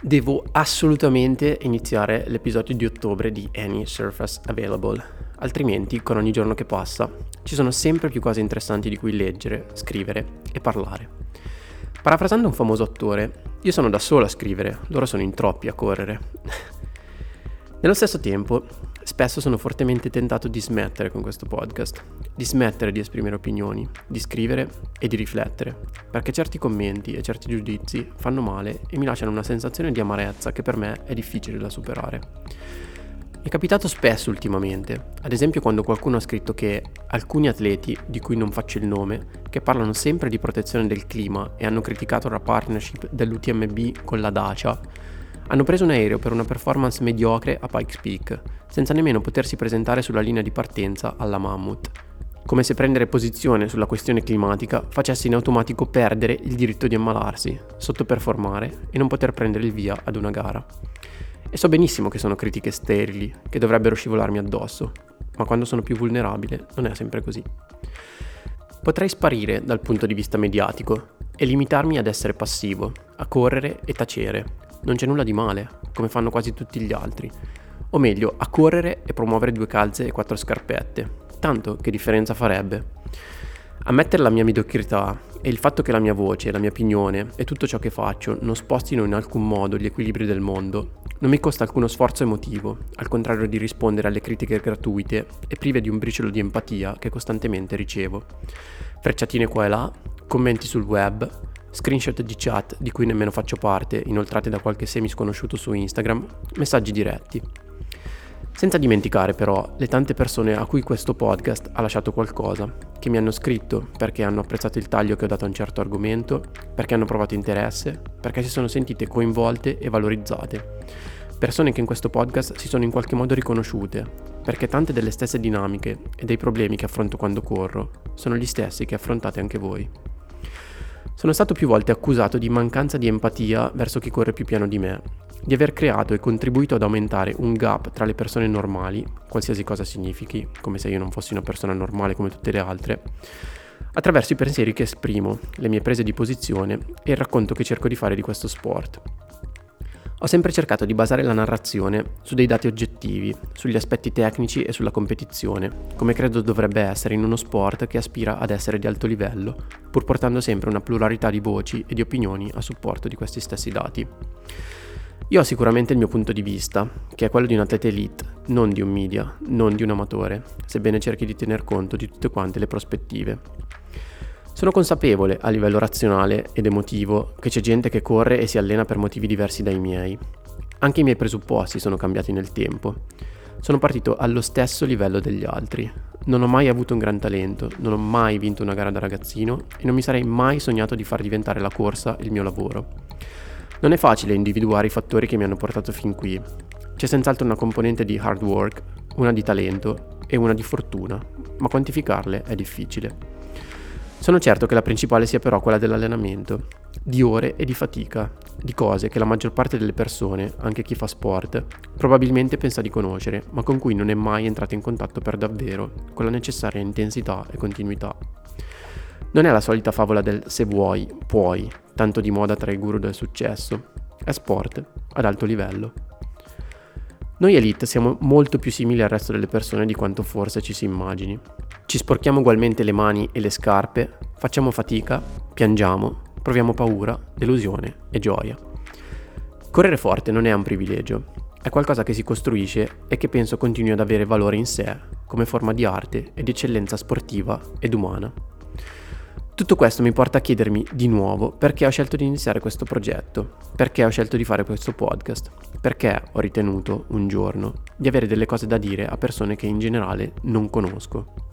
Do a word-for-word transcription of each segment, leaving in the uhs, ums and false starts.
Devo assolutamente iniziare l'episodio di ottobre di Any Surface Available, altrimenti con ogni giorno che passa ci sono sempre più cose interessanti di cui leggere, scrivere e parlare. Parafrasando un famoso attore, io sono da solo a scrivere, loro sono in troppi a correre. Nello stesso tempo, spesso sono fortemente tentato di smettere con questo podcast, di smettere di esprimere opinioni, di scrivere e di riflettere, perché certi commenti e certi giudizi fanno male e mi lasciano una sensazione di amarezza che per me è difficile da superare. Mi è capitato spesso ultimamente, ad esempio quando qualcuno ha scritto che alcuni atleti, di cui non faccio il nome, che parlano sempre di protezione del clima e hanno criticato la partnership dell'U T M B con la Dacia, hanno preso un aereo per una performance mediocre a Pikes Peak, senza nemmeno potersi presentare sulla linea di partenza alla Mammoth. Come se prendere posizione sulla questione climatica facesse in automatico perdere il diritto di ammalarsi, sottoperformare e non poter prendere il via ad una gara. E so benissimo che sono critiche sterili, che dovrebbero scivolarmi addosso, ma quando sono più vulnerabile non è sempre così. Potrei sparire dal punto di vista mediatico e limitarmi ad essere passivo, a correre e tacere. Non c'è nulla di male, come fanno quasi tutti gli altri, o meglio, a correre e promuovere due calze e quattro scarpette, tanto che differenza farebbe? Ammettere la mia mediocrità e il fatto che la mia voce, la mia opinione e tutto ciò che faccio non spostino in alcun modo gli equilibri del mondo, non mi costa alcuno sforzo emotivo, al contrario di rispondere alle critiche gratuite e prive di un briciolo di empatia che costantemente ricevo. Frecciatine qua e là, commenti sul web, screenshot di chat di cui nemmeno faccio parte, inoltrate da qualche semi sconosciuto su Instagram, messaggi diretti. Senza dimenticare però le tante persone a cui questo podcast ha lasciato qualcosa, che mi hanno scritto perché hanno apprezzato il taglio che ho dato a un certo argomento, perché hanno provato interesse, perché si sono sentite coinvolte e valorizzate. Persone che in questo podcast si sono in qualche modo riconosciute, perché tante delle stesse dinamiche e dei problemi che affronto quando corro sono gli stessi che affrontate anche voi. Sono stato più volte accusato di mancanza di empatia verso chi corre più piano di me, di aver creato e contribuito ad aumentare un gap tra le persone normali, qualsiasi cosa significhi, come se io non fossi una persona normale come tutte le altre, attraverso i pensieri che esprimo, le mie prese di posizione e il racconto che cerco di fare di questo sport. Ho sempre cercato di basare la narrazione su dei dati oggettivi, sugli aspetti tecnici e sulla competizione, come credo dovrebbe essere in uno sport che aspira ad essere di alto livello, pur portando sempre una pluralità di voci e di opinioni a supporto di questi stessi dati. Io ho sicuramente il mio punto di vista, che è quello di un atleta elite, non di un media, non di un amatore, sebbene cerchi di tener conto di tutte quante le prospettive. Sono consapevole a livello razionale ed emotivo che c'è gente che corre e si allena per motivi diversi dai miei. Anche i miei presupposti sono cambiati nel tempo. Sono partito allo stesso livello degli altri. Non ho mai avuto un gran talento, non ho mai vinto una gara da ragazzino e non mi sarei mai sognato di far diventare la corsa il mio lavoro. Non è facile individuare i fattori che mi hanno portato fin qui. C'è senz'altro una componente di hard work, una di talento e una di fortuna, ma quantificarle è difficile. Sono certo che la principale sia però quella dell'allenamento, di ore e di fatica, di cose che la maggior parte delle persone, anche chi fa sport, probabilmente pensa di conoscere, ma con cui non è mai entrata in contatto per davvero, con la necessaria intensità e continuità. Non è la solita favola del se vuoi, puoi, tanto di moda tra i guru del successo, è sport ad alto livello. Noi elite siamo molto più simili al resto delle persone di quanto forse ci si immagini. Ci sporchiamo ugualmente le mani e le scarpe, facciamo fatica, piangiamo, proviamo paura, delusione e gioia. Correre forte non è un privilegio, è qualcosa che si costruisce e che penso continui ad avere valore in sé, come forma di arte e di eccellenza sportiva ed umana. Tutto questo mi porta a chiedermi di nuovo perché ho scelto di iniziare questo progetto, perché ho scelto di fare questo podcast, perché ho ritenuto un giorno di avere delle cose da dire a persone che in generale non conosco.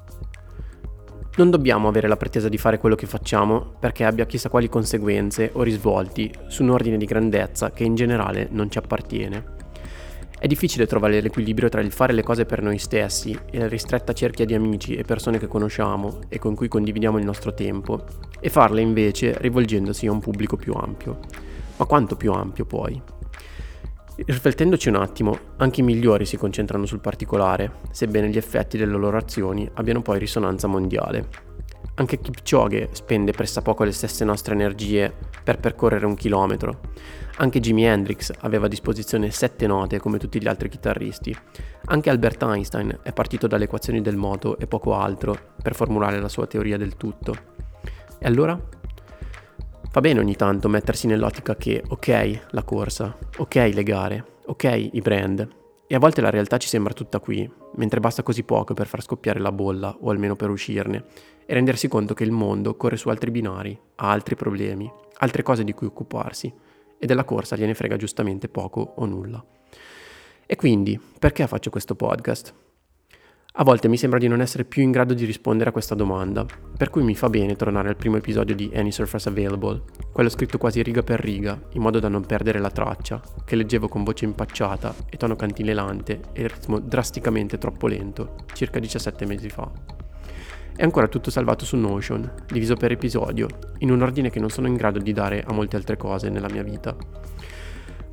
Non dobbiamo avere la pretesa di fare quello che facciamo perché abbia chissà quali conseguenze o risvolti su un ordine di grandezza che in generale non ci appartiene. È difficile trovare l'equilibrio tra il fare le cose per noi stessi e la ristretta cerchia di amici e persone che conosciamo e con cui condividiamo il nostro tempo, e farle invece rivolgendosi a un pubblico più ampio. Ma quanto più ampio poi? Riflettendoci un attimo, anche i migliori si concentrano sul particolare, sebbene gli effetti delle loro azioni abbiano poi risonanza mondiale. Anche Kipchoge spende pressappoco le stesse nostre energie per percorrere un chilometro. Anche Jimi Hendrix aveva a disposizione sette note come tutti gli altri chitarristi. Anche Albert Einstein è partito dalle equazioni del moto e poco altro per formulare la sua teoria del tutto. E allora? Fa bene ogni tanto mettersi nell'ottica che ok la corsa, ok le gare, ok i brand, e a volte la realtà ci sembra tutta qui, mentre basta così poco per far scoppiare la bolla, o almeno per uscirne, e rendersi conto che il mondo corre su altri binari, ha altri problemi, altre cose di cui occuparsi, e della corsa gliene frega giustamente poco o nulla. E quindi, perché faccio questo podcast? A volte mi sembra di non essere più in grado di rispondere a questa domanda, per cui mi fa bene tornare al primo episodio di Any Surface Available, quello scritto quasi riga per riga, in modo da non perdere la traccia, che leggevo con voce impacciata e tono cantilelante e il ritmo drasticamente troppo lento, circa diciassette mesi fa. È ancora tutto salvato su Notion, diviso per episodio, in un ordine che non sono in grado di dare a molte altre cose nella mia vita.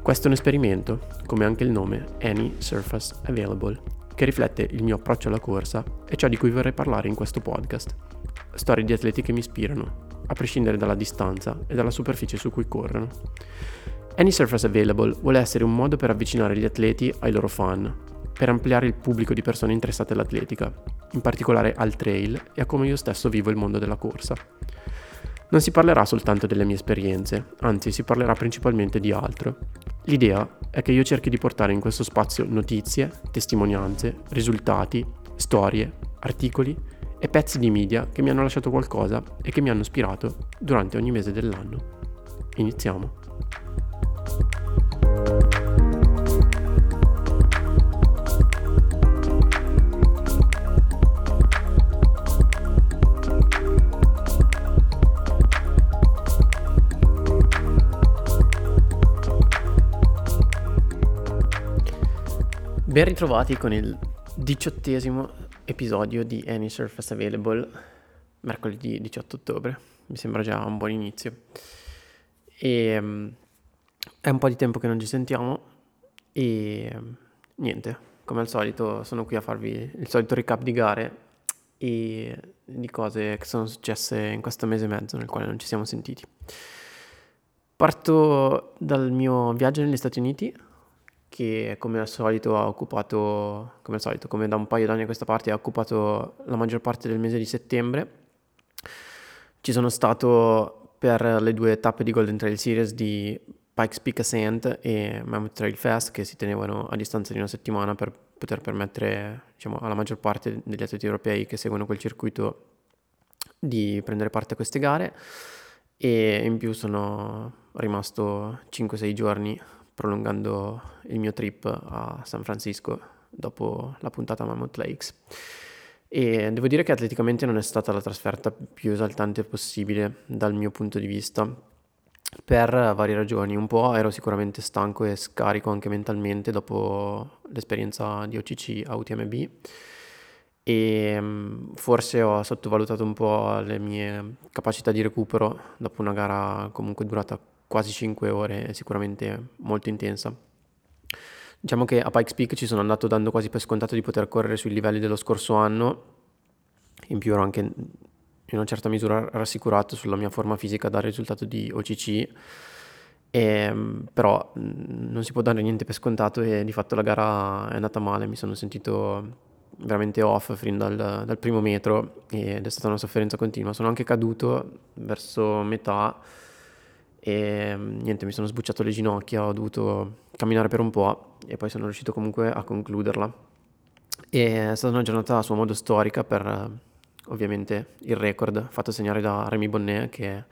Questo è un esperimento, come anche il nome Any Surface Available, che riflette il mio approccio alla corsa e ciò di cui vorrei parlare in questo podcast. Storie di atleti che mi ispirano, a prescindere dalla distanza e dalla superficie su cui corrono. Any Surface Available vuole essere un modo per avvicinare gli atleti ai loro fan, per ampliare il pubblico di persone interessate all'atletica, in particolare al trail e a come io stesso vivo il mondo della corsa. Non si parlerà soltanto delle mie esperienze, anzi si parlerà principalmente di altro. L'idea è che io cerchi di portare in questo spazio notizie, testimonianze, risultati, storie, articoli e pezzi di media che mi hanno lasciato qualcosa e che mi hanno ispirato durante ogni mese dell'anno. Iniziamo. Ben ritrovati con il diciottesimo episodio di Any Surface Available, mercoledì diciotto ottobre, mi sembra già un buon inizio. E, um, è un po' di tempo che non ci sentiamo e um, niente, come al solito sono qui a farvi il solito recap di gare e di cose che sono successe in questo mese e mezzo nel quale non ci siamo sentiti. Parto dal mio viaggio negli Stati Uniti, che come al solito ha occupato, come al solito, come da un paio d'anni a questa parte, ha occupato la maggior parte del mese di settembre. Ci sono stato per le due tappe di Golden Trail Series di Pikes Peak Ascent e Mammoth Trail Fest, che si tenevano a distanza di una settimana per poter permettere, diciamo, alla maggior parte degli atleti europei che seguono quel circuito di prendere parte a queste gare, e in più sono rimasto cinque sei giorni prolungando il mio trip a San Francisco dopo la puntata Mammoth Lakes. E devo dire che atleticamente non è stata la trasferta più esaltante possibile dal mio punto di vista, per varie ragioni. Un po' ero sicuramente stanco e scarico anche mentalmente dopo l'esperienza di O C C a U T M B, e forse ho sottovalutato un po' le mie capacità di recupero dopo una gara comunque durata quasi cinque ore, sicuramente molto intensa. Diciamo che a Pikes Peak ci sono andato dando quasi per scontato di poter correre sui livelli dello scorso anno, in più ero anche in una certa misura rassicurato sulla mia forma fisica dal risultato di O C C, e, però non si può dare niente per scontato e di fatto la gara è andata male, mi sono sentito veramente off fin dal, dal primo metro ed è stata una sofferenza continua. Sono anche caduto verso metà e niente, mi sono sbucciato le ginocchia, ho dovuto camminare per un po' e poi sono riuscito comunque a concluderla. E è stata una giornata a suo modo storica per, ovviamente, il record fatto segnare da Rémi Bonnet, che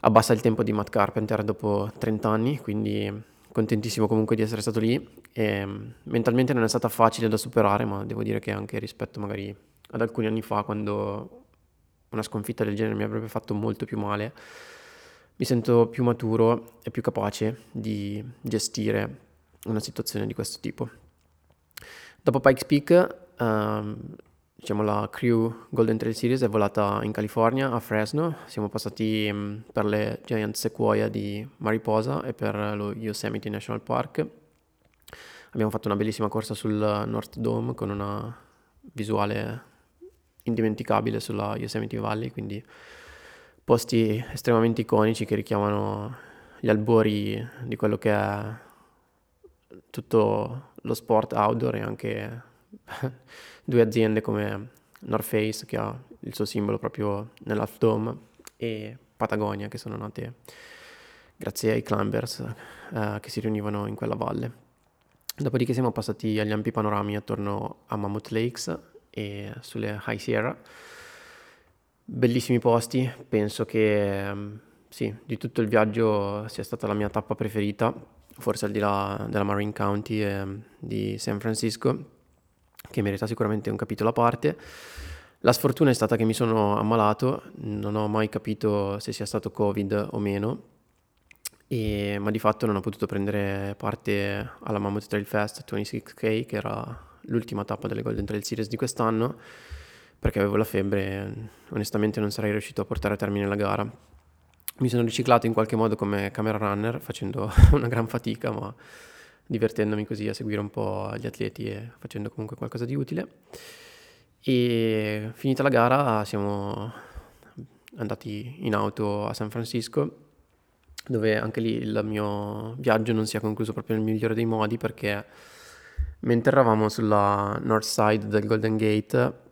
abbassa il tempo di Matt Carpenter dopo trenta anni, quindi contentissimo comunque di essere stato lì. E mentalmente non è stata facile da superare, ma devo dire che anche rispetto magari ad alcuni anni fa, quando una sconfitta del genere mi avrebbe fatto molto più male, mi sento più maturo e più capace di gestire una situazione di questo tipo. Dopo Pikes Peak, ehm, diciamo la Crew Golden Trail Series è volata in California, a Fresno. Siamo passati mh, per le Giant Sequoia di Mariposa e per lo Yosemite National Park. Abbiamo fatto una bellissima corsa sul North Dome con una visuale indimenticabile sulla Yosemite Valley, quindi posti estremamente iconici che richiamano gli albori di quello che è tutto lo sport outdoor e anche due aziende come North Face, che ha il suo simbolo proprio nell'Half Dome, e Patagonia, che sono nate grazie ai climbers eh, che si riunivano in quella valle. Dopodiché siamo passati agli ampi panorami attorno a Mammoth Lakes e sulle High Sierra. Bellissimi posti, penso che sì, di tutto il viaggio sia stata la mia tappa preferita, forse al di là della Marin County e di San Francisco, che merita sicuramente un capitolo a parte. La sfortuna è stata che mi sono ammalato, non ho mai capito se sia stato Covid o meno, e, ma di fatto non ho potuto prendere parte alla Mammoth Trail Fest ventisei K, che era l'ultima tappa delle Golden Trail Series di quest'anno, perché avevo la febbre, onestamente non sarei riuscito a portare a termine la gara. Mi sono riciclato in qualche modo come camera runner, facendo una gran fatica, ma divertendomi così a seguire un po' gli atleti e facendo comunque qualcosa di utile. E finita la gara siamo andati in auto a San Francisco, dove anche lì il mio viaggio non si è concluso proprio nel migliore dei modi, perché mentre eravamo sulla north side del Golden Gate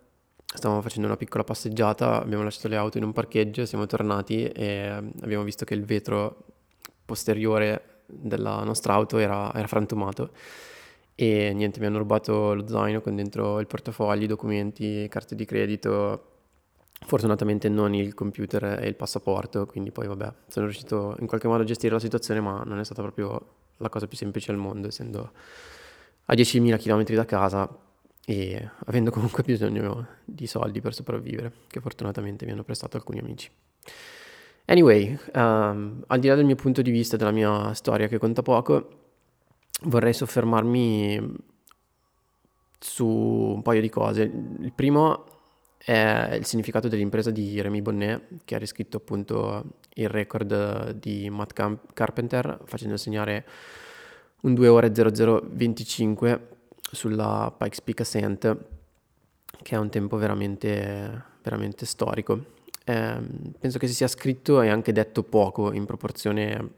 stavamo facendo una piccola passeggiata, abbiamo lasciato le auto in un parcheggio, siamo tornati e abbiamo visto che il vetro posteriore della nostra auto era, era frantumato, e niente, mi hanno rubato lo zaino con dentro il portafogli, documenti, carte di credito, fortunatamente non il computer e il passaporto, quindi poi vabbè, sono riuscito in qualche modo a gestire la situazione, ma non è stata proprio la cosa più semplice al mondo, essendo a diecimila chilometri da casa e avendo comunque bisogno di soldi per sopravvivere, che fortunatamente mi hanno prestato alcuni amici. Anyway, um, al di là del mio punto di vista, della mia storia che conta poco, vorrei soffermarmi su un paio di cose. Il primo è il significato dell'impresa di Rémi Bonnet, che ha riscritto appunto il record di Matt Camp- Carpenter, facendo segnare un due ore zero zero venticinque sulla Pikes Peak Ascent, che è un tempo veramente veramente storico. Eh, penso che si sia scritto e anche detto poco in proporzione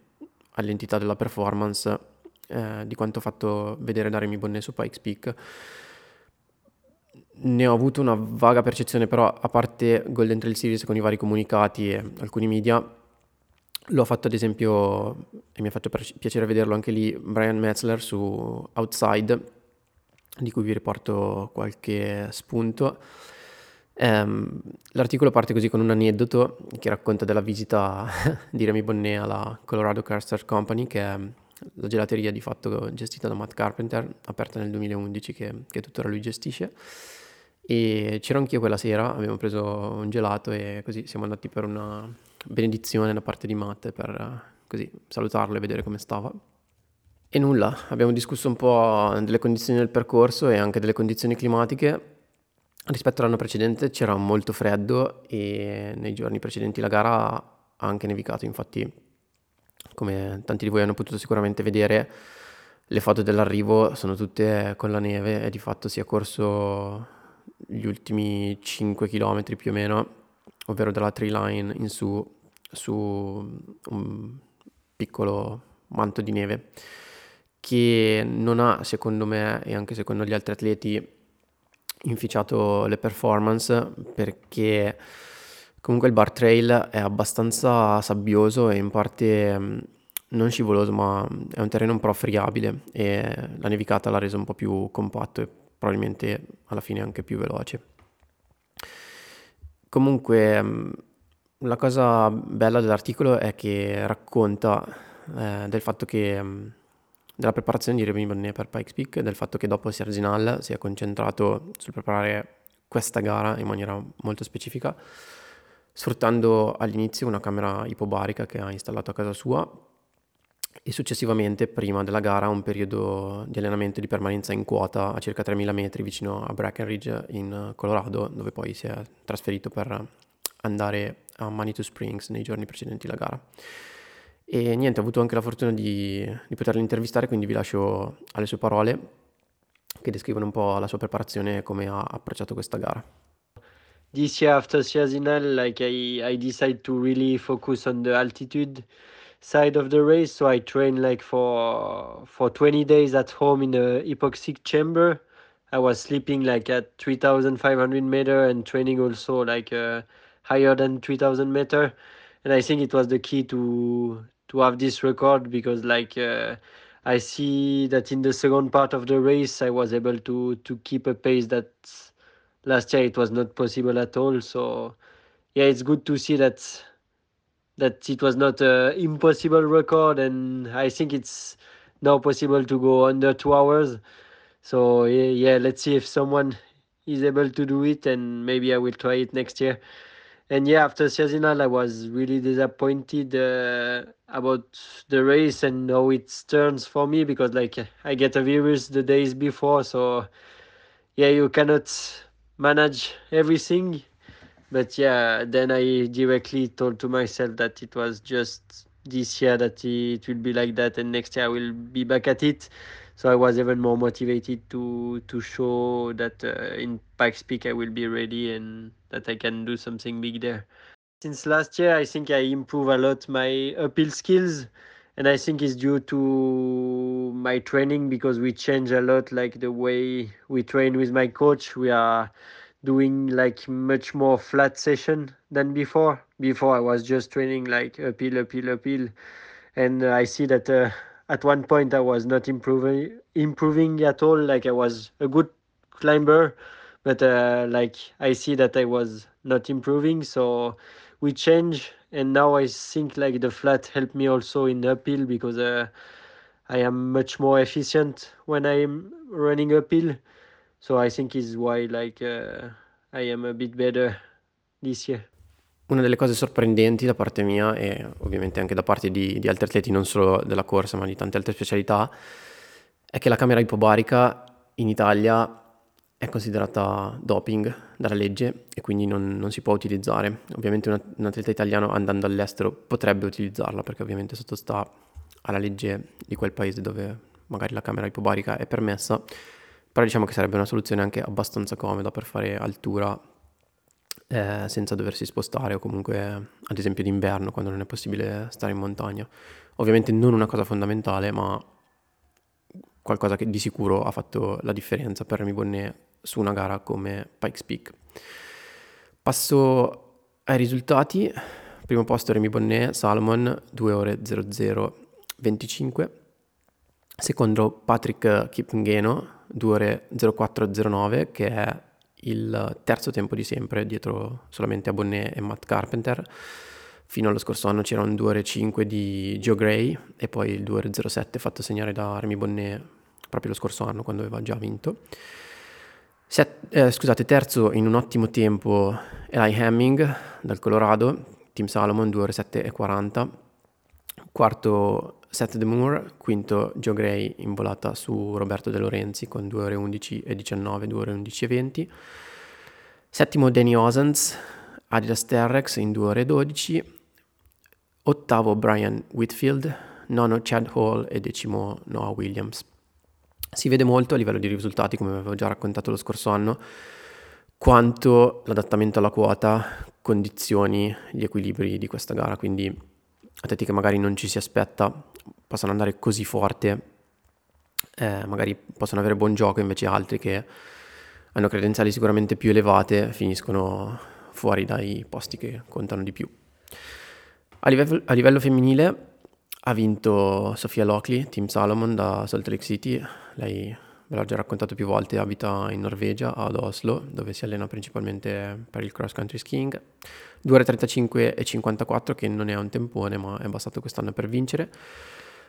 all'entità della performance eh, di quanto fatto vedere da Rémi Bonnet su Pikes Peak. Ne ho avuto una vaga percezione, però, a parte Golden Trail Series con i vari comunicati e alcuni media, l'ho fatto ad esempio, e mi ha fatto piacere vederlo anche lì, Brian Metzler su Outside, di cui vi riporto qualche spunto. Um, l'articolo parte così con un aneddoto che racconta della visita di Rémi Bonnet alla Colorado Custard Company, che è la gelateria di fatto gestita da Matt Carpenter, aperta nel duemilaundici, che, che tuttora lui gestisce. E c'ero anch'io quella sera, abbiamo preso un gelato e così siamo andati per una benedizione da parte di Matt, per così salutarlo e vedere come stava. E nulla, abbiamo discusso un po' delle condizioni del percorso e anche delle condizioni climatiche. Rispetto all'anno precedente c'era molto freddo e nei giorni precedenti la gara ha anche nevicato, infatti come tanti di voi hanno potuto sicuramente vedere le foto dell'arrivo sono tutte con la neve, e di fatto si è corso gli ultimi cinque chilometri più o meno, ovvero dalla tree line in su, su un piccolo manto di neve che non ha, secondo me e anche secondo gli altri atleti, inficiato le performance, perché comunque il bar trail è abbastanza sabbioso e in parte non scivoloso, ma è un terreno un po' friabile e la nevicata l'ha reso un po' più compatto e probabilmente alla fine anche più veloce. Comunque la cosa bella dell'articolo è che racconta eh, del fatto che della preparazione di Rémi Bonnet per Pikes Peak, del fatto che dopo Sierre-Zinal si è concentrato sul preparare questa gara in maniera molto specifica, sfruttando all'inizio una camera ipobarica che ha installato a casa sua e successivamente, prima della gara, un periodo di allenamento di permanenza in quota a circa tremila metri vicino a Breckenridge in Colorado, dove poi si è trasferito per andare a Manitou Springs nei giorni precedenti la gara. E niente, ho avuto anche la fortuna di, di poterlo intervistare, quindi vi lascio alle sue parole che descrivono un po' la sua preparazione e come ha approcciato questa gara. this year after Sierre-Zinal, like I, I decide to really focus on the altitude side of the race. So I train like for for twenty days at home in a hypoxic chamber. I was sleeping like at three thousand five hundred meter and training also like uh, higher than three thousand meter. And I think it was the key to to have this record, because like uh, I see that in the second part of the race, I was able to to keep a pace that last year it was not possible at all. So yeah, it's good to see that that it was not an impossible record, and I think it's now possible to go under two hours. So yeah, yeah, let's see if someone is able to do it, and maybe I will try it next year. And yeah, after Sierre-Zinal, I was really disappointed uh, about the race and how it turns for me, because like I get a virus the days before, so yeah, you cannot manage everything. But yeah, then I directly told to myself that it was just this year that it will be like that, and next year I will be back at it. So I was even more motivated to to show that uh, in Pikes Peak I will be ready and that I can do something big there. Since last year, I think I improved a lot my uphill skills, and I think it's due to my training, because we change a lot, like the way we train with my coach. We are doing like much more flat session than before. Before I was just training like uphill, uphill, uphill, and I see that. Uh, At one point, I was not improving improving at all. Like I was a good climber, but uh, like I see that I was not improving. So we change, and now I think like the flat helped me also in uphill, because uh, I am much more efficient when I'm running uphill. So I think is why like uh, I am a bit better this year. Una delle cose sorprendenti da parte mia, e ovviamente anche da parte di, di altri atleti, non solo della corsa ma di tante altre specialità, è che la camera ipobarica in Italia è considerata doping dalla legge e quindi non, non si può utilizzare. Ovviamente un, un atleta italiano andando all'estero potrebbe utilizzarla, perché ovviamente sottostà alla legge di quel paese dove magari la camera ipobarica è permessa, però diciamo che sarebbe una soluzione anche abbastanza comoda per fare altura Eh, senza doversi spostare, o comunque ad esempio d'inverno quando non è possibile stare in montagna. Ovviamente non una cosa fondamentale, ma qualcosa che di sicuro ha fatto la differenza per Rémi Bonnet su una gara come Pikes Peak. Passo ai risultati. Primo posto Rémi Bonnet, Salomon, due ore zero zero venticinque. Secondo Patrick Kipengeno, due ore zero quattro zero nove, che è il terzo tempo di sempre, dietro solamente a Bonnet e Matt Carpenter. Fino allo scorso anno c'era un due ore cinque di Joe Gray e poi il due ore zero sette fatto segnare da Rémi Bonnet proprio lo scorso anno, quando aveva già vinto. Set, eh, scusate, terzo in un ottimo tempo Eli Hemming dal Colorado, Team Salomon, due ore sette e quaranta. Quarto Seth De Moore, quinto Joe Gray in volata su Roberto De Lorenzi con due ore undici e diciannove, due ore undici e venti. Settimo Danny Osens, Adidas T R X, in due ore dodici. Ottavo Brian Whitfield, nono Chad Hall e decimo Noah Williams. Si vede molto a livello di risultati, come avevo già raccontato lo scorso anno, quanto l'adattamento alla quota condizioni gli equilibri di questa gara, quindi atleti che magari non ci si aspetta possono andare così forte, eh, magari possono avere buon gioco, invece altri che hanno credenziali sicuramente più elevate finiscono fuori dai posti che contano di più. A livello, a livello femminile ha vinto Sofia Løkli, Team Salomon, da Salt Lake City. Lei, ve l'ho già raccontato più volte, abita in Norvegia, ad Oslo, dove si allena principalmente per il cross country skiing. due ore trentacinque e cinquantaquattro, che non è un tempone, ma è bastato quest'anno per vincere.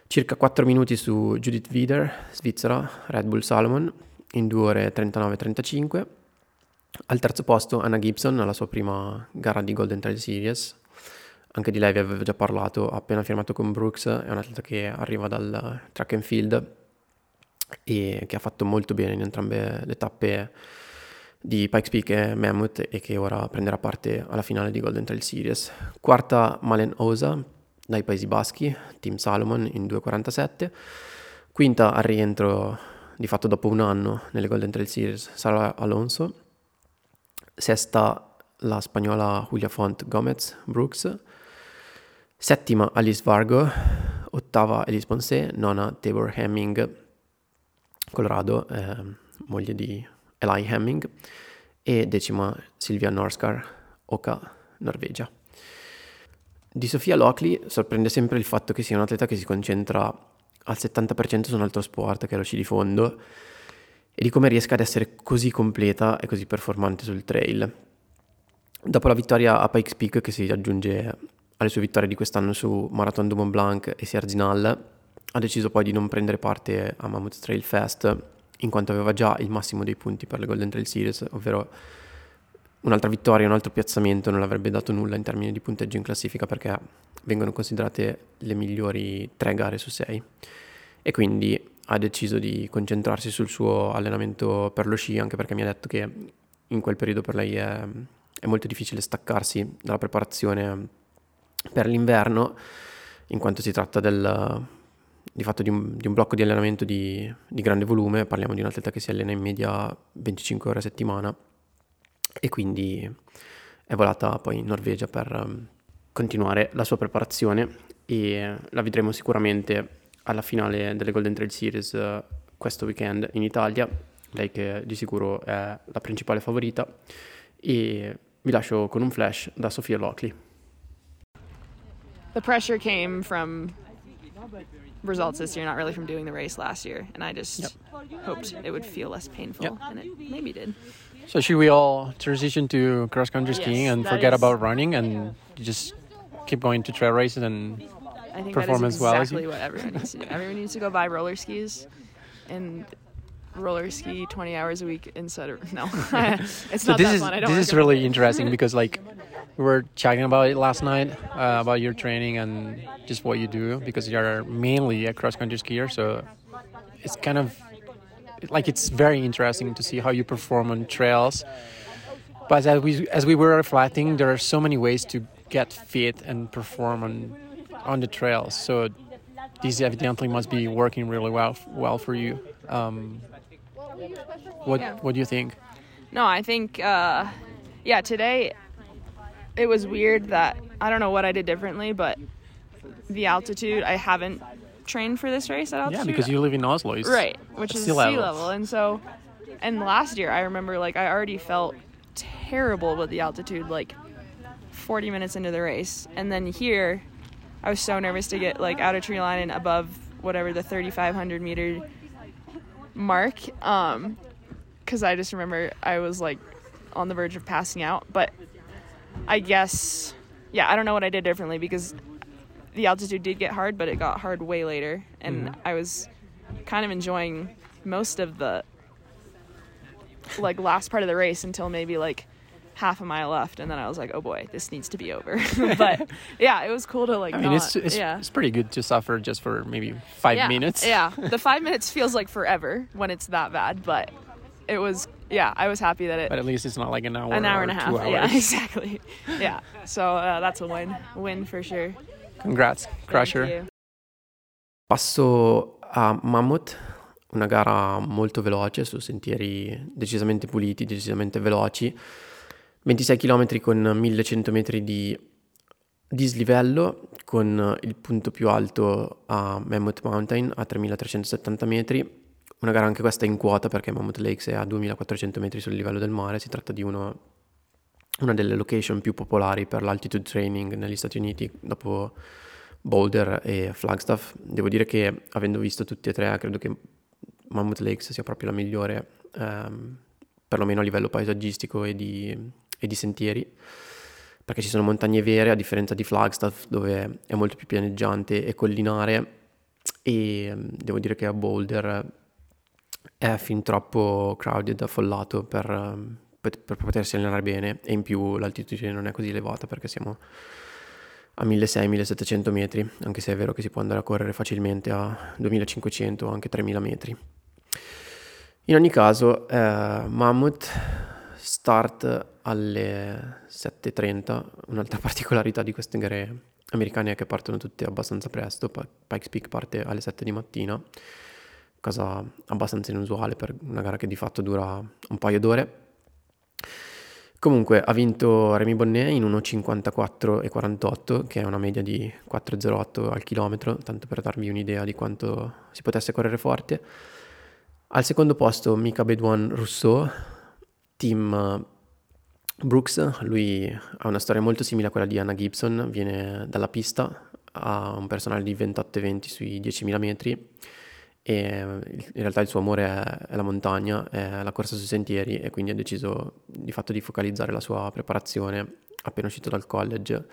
Circa quattro minuti su Judith Vieder, Svizzera, Red Bull Salomon, in due ore trentanove e trentacinque. Al terzo posto Anna Gibson, alla sua prima gara di Golden Trail Series. Anche di lei vi avevo già parlato, ha appena firmato con Brooks, è un atleta che arriva dal track and field e che ha fatto molto bene in entrambe le tappe di Pikes Peak e Mammoth, e che ora prenderà parte alla finale di Golden Trail Series. Quarta Malen Osa dai Paesi Baschi, Team Salomon, in due ore quarantasette. Quinta, al rientro di fatto dopo un anno nelle Golden Trail Series, Sara Alonso. Sesta la spagnola Julia Font Gomez Brooks, settima Alice Vargo, ottava Elise Ponce, nona Tabor Hemming Colorado, eh, moglie di Eli Hemming, e decima Sylvia Norskar Oka, Norvegia. Di Sofia Løkli sorprende sempre il fatto che sia un atleta che si concentra al settanta per cento su un altro sport, che è lo sci di fondo, e di come riesca ad essere così completa e così performante sul trail. Dopo la vittoria a Pikes Peak, che si aggiunge alle sue vittorie di quest'anno su Marathon du Mont Blanc e Sierre-Zinal, ha deciso poi di non prendere parte a Mammoth Trail Fest, in quanto aveva già il massimo dei punti per le Golden Trail Series, ovvero un'altra vittoria, un altro piazzamento non l'avrebbe dato nulla in termini di punteggio in classifica, perché vengono considerate le migliori tre gare su sei, e quindi ha deciso di concentrarsi sul suo allenamento per lo sci, anche perché mi ha detto che in quel periodo per lei è, è molto difficile staccarsi dalla preparazione per l'inverno, in quanto si tratta del... di fatto di un, di un blocco di allenamento di, di grande volume. Parliamo di un atleta che si allena in media venticinque ore a settimana, e quindi è volata poi in Norvegia per um, continuare la sua preparazione, e la vedremo sicuramente alla finale delle Golden Trail Series uh, questo weekend in Italia, lei che di sicuro è la principale favorita, e vi lascio con un flash da Sofia Løkli. The pressure came from results this year, not really from doing the race last year, and I just yep. hoped it would feel less painful, yep. and it maybe did. So should we all transition to cross-country skiing yes, and forget is... about running and just keep going to trail races and I think perform as well? Exactly what everyone needs to do. Everyone needs to go buy roller skis and roller ski twenty hours a week instead of no. It's so not this that is, fun. I don't. This is really interesting because like we were chatting about it last night uh, about your training and just what you do, because you're mainly a cross-country skier, so it's kind of like it's very interesting to see how you perform on trails. But as we as we were reflecting, there are so many ways to get fit and perform on on the trails. So this evidently must be working really well well for you. Um, What yeah. What do you think? No, I think, uh, yeah, today it was weird that I don't know what I did differently, but the altitude, I haven't trained for this race at altitude. Yeah, because you live in Oslo. It's right, which is sea level. sea level. And so, and last year I remember like I already felt terrible with the altitude, like forty minutes into the race. And then here I was so nervous to get like out of tree line and above whatever the thirty-five hundred meter mark, um, because I just remember I was like on the verge of passing out. But I guess, yeah, I don't know what I did differently, because the altitude did get hard, but it got hard way later, and mm. I was kind of enjoying most of the like last part of the race until maybe like half a mile left, and then I was like, oh boy, this needs to be over. But yeah, it was cool to like I mean not, it's it's, yeah. it's pretty good to suffer just for maybe five yeah, minutes yeah the five minutes feels like forever when it's that bad, but it was yeah I was happy that it but at least it's not like an hour an hour and a half yeah exactly yeah so uh, that's a win win for sure. Congrats Crusher. Passo a Mammoth, una gara molto veloce su sentieri decisamente puliti, decisamente veloci, ventisei chilometri con millecento metri di dislivello, con il punto più alto a Mammoth Mountain a tremilatrecentosettanta metri, una gara anche questa in quota perché Mammoth Lakes è a duemilaquattrocento metri sul livello del mare. Si tratta di uno, una delle location più popolari per l'altitude training negli Stati Uniti dopo Boulder e Flagstaff. Devo dire che avendo visto tutti e tre credo che Mammoth Lakes sia proprio la migliore, ehm, perlomeno a livello paesaggistico e di, e di sentieri, perché ci sono montagne vere a differenza di Flagstaff dove è molto più pianeggiante e collinare, e devo dire che a Boulder è fin troppo crowded, affollato per, per, per potersi allenare bene, e in più l'altitudine non è così elevata perché siamo a milleseicento millesettecento metri, anche se è vero che si può andare a correre facilmente a duemilacinquecento o anche tremila metri. In ogni caso, eh, Mammoth start alle sette e trenta, un'altra particolarità di queste gare americane è che partono tutte abbastanza presto. Pikes Peak parte alle sette di mattina, cosa abbastanza inusuale per una gara che di fatto dura un paio d'ore. Comunque ha vinto Rémi Bonnet in uno cinquantaquattro e quarantotto, che è una media di quattro zero otto al chilometro, tanto per darvi un'idea di quanto si potesse correre forte. Al secondo posto Mika Bedouin Rousseau, team Brooks. Lui ha una storia molto simile a quella di Anna Gibson, viene dalla pista, ha un personale di ventotto e venti sui diecimila metri e in realtà il suo amore è la montagna, è la corsa sui sentieri, e quindi ha deciso di fatto di focalizzare la sua preparazione appena uscito dal college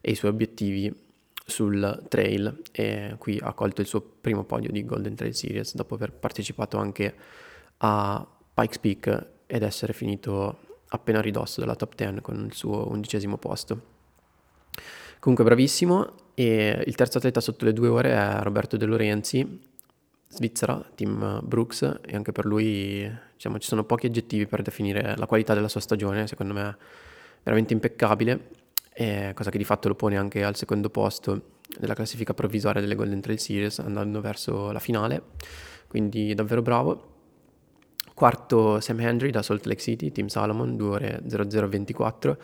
e i suoi obiettivi sul trail, e qui ha colto il suo primo podio di Golden Trail Series dopo aver partecipato anche a Pikes Peak ed essere finito appena ridosso dalla top dieci con il suo undicesimo posto. Comunque bravissimo. E il terzo atleta sotto le due ore è Roberto De Lorenzi, Svizzera, team Brooks, e anche per lui, diciamo, ci sono pochi aggettivi per definire la qualità della sua stagione, secondo me veramente impeccabile, e cosa che di fatto lo pone anche al secondo posto della classifica provvisoria delle Golden Trail Series andando verso la finale, quindi davvero bravo. Quarto Sam Hendry da Salt Lake City, team Salomon, due ore zero zero ventiquattro.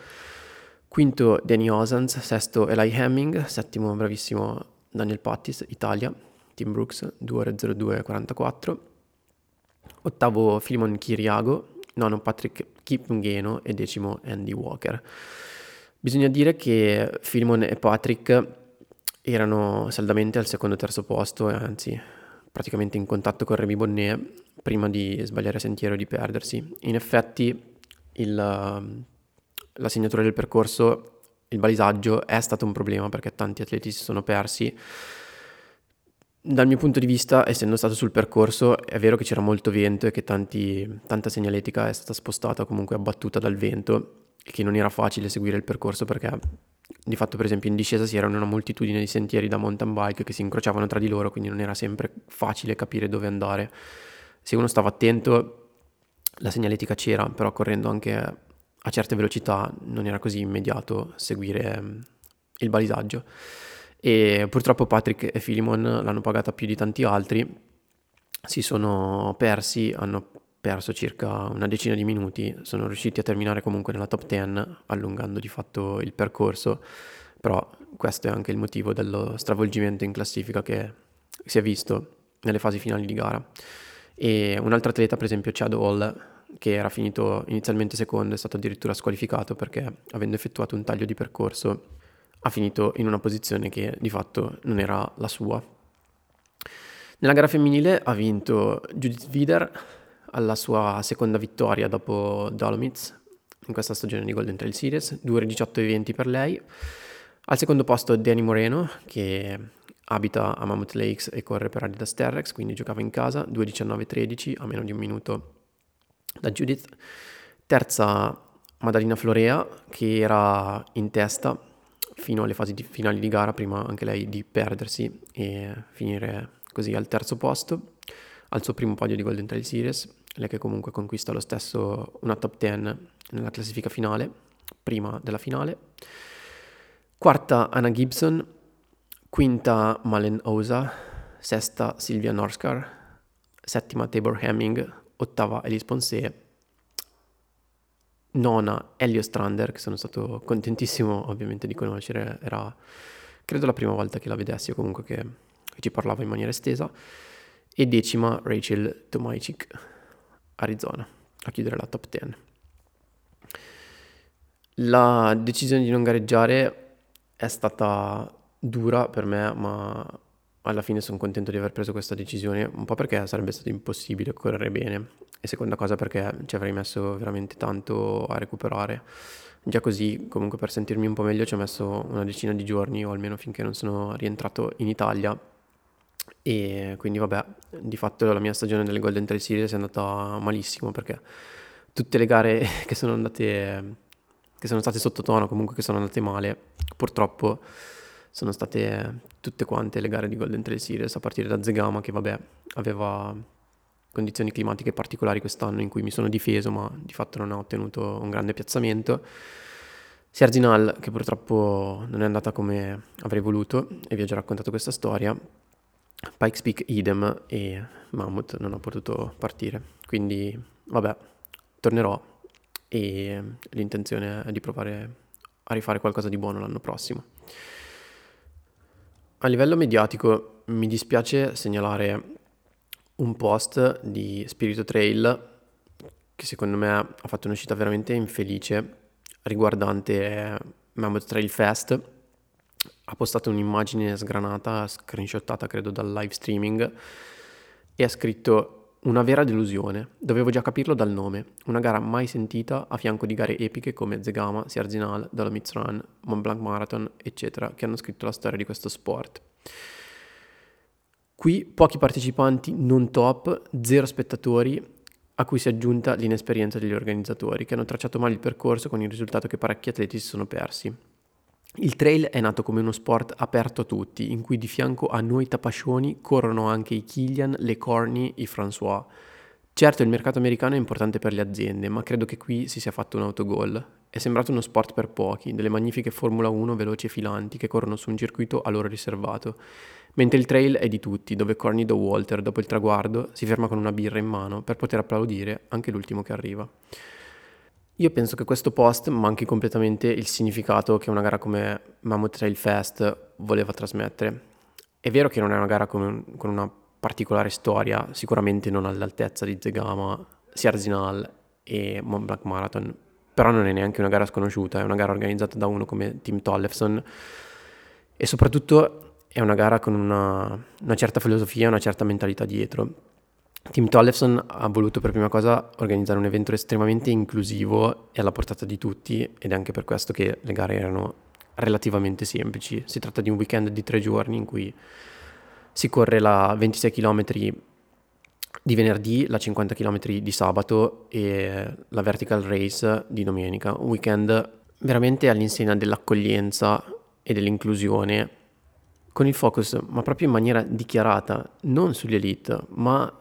Quinto Danny Osens, sesto Eli Hemming, settimo bravissimo Daniel Pattis, Italia, team Brooks, due ore zero due quarantaquattro. Ottavo Philemon Kiriago, nono Patrick Kipengeno e decimo Andy Walker. Bisogna dire che Philemon e Patrick erano saldamente al secondo e terzo posto, anzi praticamente in contatto con Rémi Bonnet prima di sbagliare sentiero e di perdersi. In effetti il, la segnatura del percorso, il balisaggio, è stato un problema perché tanti atleti si sono persi. Dal mio punto di vista, essendo stato sul percorso, è vero che c'era molto vento e che tanti, tanta segnaletica è stata spostata, comunque abbattuta dal vento, e che non era facile seguire il percorso perché di fatto, per esempio, in discesa si erano una moltitudine di sentieri da mountain bike che si incrociavano tra di loro, quindi non era sempre facile capire dove andare. Se uno stava attento, la segnaletica c'era, però correndo anche a certe velocità non era così immediato seguire il balisaggio. E purtroppo Patrick e Philemon l'hanno pagata più di tanti altri, si sono persi, hanno perso circa una decina di minuti, sono riusciti a terminare comunque nella top dieci allungando di fatto il percorso, però questo è anche il motivo dello stravolgimento in classifica che si è visto nelle fasi finali di gara. E un altro atleta, per esempio Chad Hall, che era finito inizialmente secondo, è stato addirittura squalificato perché, avendo effettuato un taglio di percorso, ha finito in una posizione che di fatto non era la sua. Nella gara femminile ha vinto Judith Vieder alla sua seconda vittoria dopo Dolomites in questa stagione di Golden Trail Series, due ore diciotto e venti per lei. Al secondo posto Dani Moreno, che abita a Mammoth Lakes e corre per Adidas Terrex, quindi giocava in casa, due diciannove tredici, a meno di un minuto da Judith. Terza Maddalena Florea, che era in testa fino alle fasi di finali di gara, prima anche lei di perdersi e finire così al terzo posto, al suo primo podio di Golden Trail Series. Lei che comunque conquista lo stesso una top dieci nella classifica finale, prima della finale. Quarta Anna Gibson, quinta Malen Osa, sesta Sylvia Norskar, settima Tabor Hemming, ottava Elise Ponce, nona Elio Strander, che sono stato contentissimo ovviamente di conoscere, era credo la prima volta che la vedessi o comunque che ci parlava in maniera estesa, e decima Rachel Tomajczyk, Arizona, a chiudere la top dieci. La decisione di non gareggiare è stata dura per me, ma alla fine sono contento di aver preso questa decisione, un po' perché sarebbe stato impossibile correre bene e seconda cosa perché ci avrei messo veramente tanto a recuperare. Già così, comunque, per sentirmi un po' meglio ci ho messo una decina di giorni, o almeno finché non sono rientrato in Italia, e quindi vabbè, di fatto la mia stagione delle Golden Trail Series è andata malissimo perché tutte le gare che sono andate che sono state sottotono, comunque che sono andate male, purtroppo sono state tutte quante le gare di Golden Trail Series, a partire da Zegama, che vabbè aveva condizioni climatiche particolari quest'anno in cui mi sono difeso ma di fatto non ho ottenuto un grande piazzamento, Sierre-Zinal, che purtroppo non è andata come avrei voluto e vi ho già raccontato questa storia, Pikes Peak idem, e Mammoth non ho potuto partire, quindi vabbè tornerò e l'intenzione è di provare a rifare qualcosa di buono l'anno prossimo. A livello mediatico mi dispiace segnalare un post di Spirito Trail che secondo me ha fatto un'uscita veramente infelice riguardante Mammoth Trail Fest. Ha postato un'immagine sgranata, screenshottata credo dal live streaming, e ha scritto: una vera delusione, dovevo già capirlo dal nome, una gara mai sentita a fianco di gare epiche come Zegama, Sierre-Zinal, Dolomites Run, Mont Blanc Marathon eccetera, che hanno scritto la storia di questo sport. Qui pochi partecipanti non top, zero spettatori, a cui si è aggiunta l'inesperienza degli organizzatori che hanno tracciato male il percorso, con il risultato che parecchi atleti si sono persi. Il trail è nato come uno sport aperto a tutti, in cui di fianco a noi tapascioni corrono anche i Kilian, le Corny, i François. Certo, il mercato americano è importante per le aziende, ma credo che qui si sia fatto un autogol. È sembrato uno sport per pochi, delle magnifiche Formula uno veloci e filanti che corrono su un circuito a loro riservato, mentre il trail è di tutti, dove Corny Do Walter, dopo il traguardo, si ferma con una birra in mano per poter applaudire anche l'ultimo che arriva. Io penso che questo post manchi completamente il significato che una gara come Mammoth Trail Fest voleva trasmettere. È vero che non è una gara con, con una particolare storia, sicuramente non all'altezza di Zegama, Sierre-Zinal e Mont Blanc Marathon, però non è neanche una gara sconosciuta, è una gara organizzata da uno come Tim Tollefson, e soprattutto è una gara con una, una certa filosofia, una certa mentalità dietro. Tim Tollefson ha voluto per prima cosa organizzare un evento estremamente inclusivo e alla portata di tutti, ed è anche per questo che le gare erano relativamente semplici. Si tratta di un weekend di tre giorni in cui si corre la ventisei chilometri di venerdì, la cinquanta chilometri di sabato e la vertical race di domenica. Un weekend veramente all'insegna dell'accoglienza e dell'inclusione, con il focus, ma proprio in maniera dichiarata, non sull'elite, ma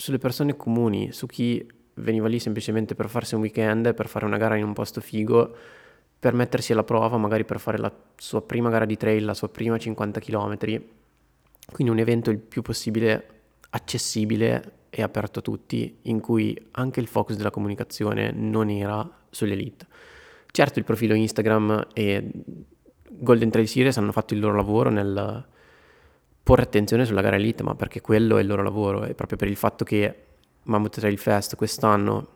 sulle persone comuni, su chi veniva lì semplicemente per farsi un weekend, per fare una gara in un posto figo, per mettersi alla prova, magari per fare la sua prima gara di trail, la sua prima cinquanta chilometri. Quindi un evento il più possibile accessibile e aperto a tutti, in cui anche il focus della comunicazione non era sull'elite. Certo, il profilo Instagram e Golden Trail Series hanno fatto il loro lavoro nel porre attenzione sulla gara elite, ma perché quello è il loro lavoro, e proprio per il fatto che Mammoth Trail Fest quest'anno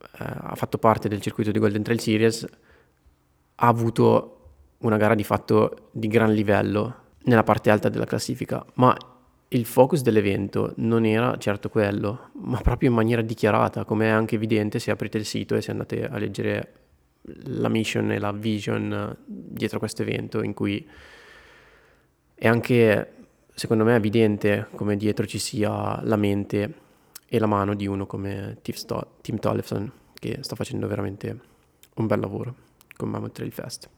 eh, ha fatto parte del circuito di Golden Trail Series, ha avuto una gara di fatto di gran livello nella parte alta della classifica, ma il focus dell'evento non era certo quello, ma proprio in maniera dichiarata, come è anche evidente se aprite il sito e se andate a leggere la mission e la vision dietro questo evento, in cui è anche, secondo me, evidente come dietro ci sia la mente e la mano di uno come Tim Tollefson, che sta facendo veramente un bel lavoro con Mammoth Trail Fest.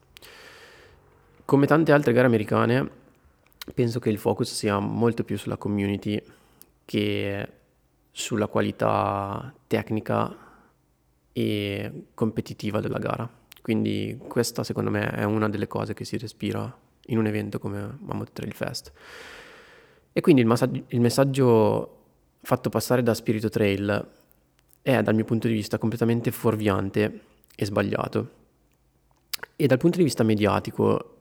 Come tante altre gare americane, penso che il focus sia molto più sulla community che sulla qualità tecnica e competitiva della gara. Quindi questa, secondo me, è una delle cose che si respira in un evento come Mammoth Trail Fest. E quindi il, massaggio, il messaggio fatto passare da Spirito Trail è, dal mio punto di vista, completamente fuorviante e sbagliato. E dal punto di vista mediatico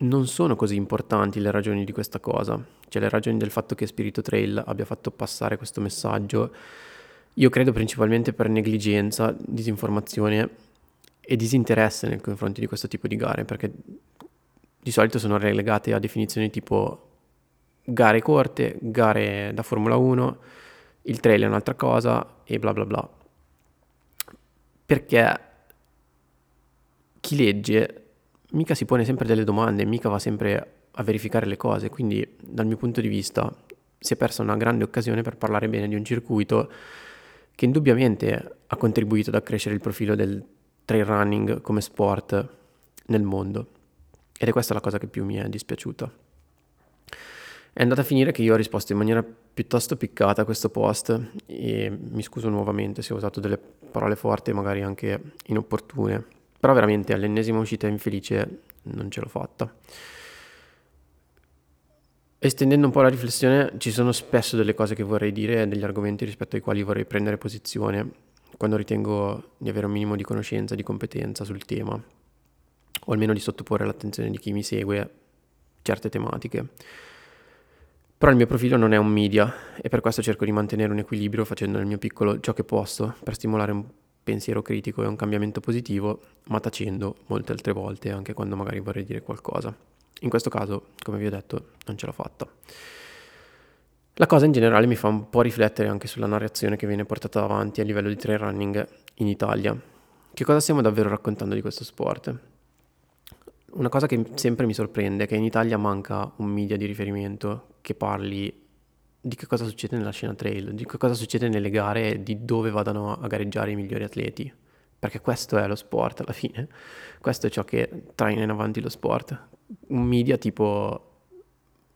non sono così importanti le ragioni di questa cosa, cioè le ragioni del fatto che Spirito Trail abbia fatto passare questo messaggio. Io credo principalmente per negligenza, disinformazione e disinteresse nei confronti di questo tipo di gare, perché di solito sono relegate a definizioni tipo gare corte, gare da Formula uno, il trail è un'altra cosa e bla bla bla. Perché chi legge mica si pone sempre delle domande, mica va sempre a verificare le cose, quindi dal mio punto di vista si è persa una grande occasione per parlare bene di un circuito che indubbiamente ha contribuito ad accrescere il profilo del trail running come sport nel mondo. Ed è questa la cosa che più mi è dispiaciuta. È andata a finire che io ho risposto in maniera piuttosto piccata a questo post, e mi scuso nuovamente se ho usato delle parole forti e magari anche inopportune, però veramente all'ennesima uscita infelice non ce l'ho fatta. Estendendo un po' la riflessione, ci sono spesso delle cose che vorrei dire e degli argomenti rispetto ai quali vorrei prendere posizione, quando ritengo di avere un minimo di conoscenza, di competenza sul tema, o almeno di sottoporre all'attenzione di chi mi segue certe tematiche. Però il mio profilo non è un media e per questo cerco di mantenere un equilibrio, facendo nel mio piccolo ciò che posso per stimolare un pensiero critico e un cambiamento positivo, ma tacendo molte altre volte anche quando magari vorrei dire qualcosa. In questo caso, come vi ho detto, non ce l'ho fatta. La cosa in generale mi fa un po' riflettere anche sulla narrazione che viene portata avanti a livello di trail running in Italia. Che cosa stiamo davvero raccontando di questo sport? Una cosa che sempre mi sorprende è che in Italia manca un media di riferimento che parli di che cosa succede nella scena trail, di che cosa succede nelle gare e di dove vadano a gareggiare i migliori atleti, perché questo è lo sport alla fine, questo è ciò che traina in avanti lo sport. Un media tipo,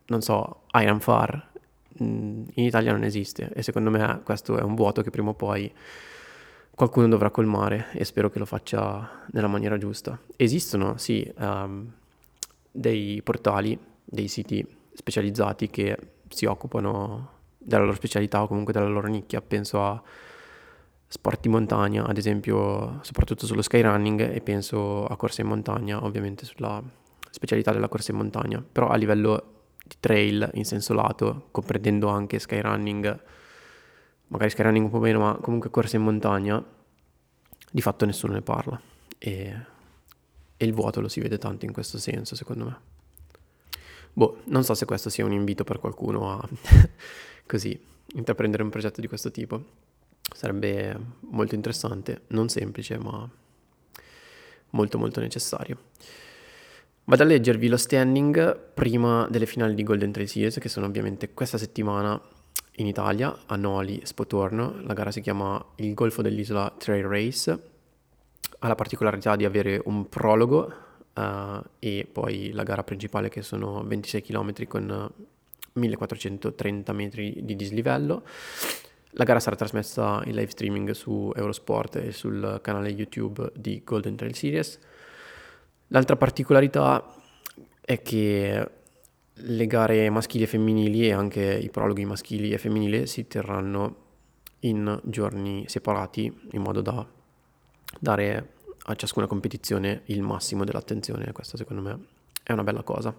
non so, Iron Far in Italia non esiste e secondo me questo è un vuoto che prima o poi qualcuno dovrà colmare e spero che lo faccia nella maniera giusta. Esistono sì um, dei portali, dei siti specializzati che si occupano della loro specialità o comunque della loro nicchia, penso a sport di montagna ad esempio, soprattutto sullo skyrunning, e penso a corsa in montagna, ovviamente sulla specialità della corsa in montagna, però a livello di trail in senso lato, comprendendo anche skyrunning, magari skyrunning un po' meno, ma comunque corse in montagna, di fatto nessuno ne parla e, e il vuoto lo si vede tanto in questo senso, secondo me. Boh, non so se questo sia un invito per qualcuno a così intraprendere un progetto di questo tipo, sarebbe molto interessante, non semplice ma molto molto necessario. Vado a leggervi lo standing prima delle finali di Golden Trail Series, che sono ovviamente questa settimana in Italia, a Noli, Spotorno. La gara si chiama il Golfo dell'Isola Trail Race, ha la particolarità di avere un prologo uh, e poi la gara principale, che sono ventisei chilometri con millequattrocentotrenta metri di dislivello. La gara sarà trasmessa in live streaming su Eurosport e sul canale YouTube di Golden Trail Series. L'altra particolarità è che le gare maschili e femminili e anche i prologhi maschili e femminili si terranno in giorni separati, in modo da dare a ciascuna competizione il massimo dell'attenzione. Questa secondo me è una bella cosa.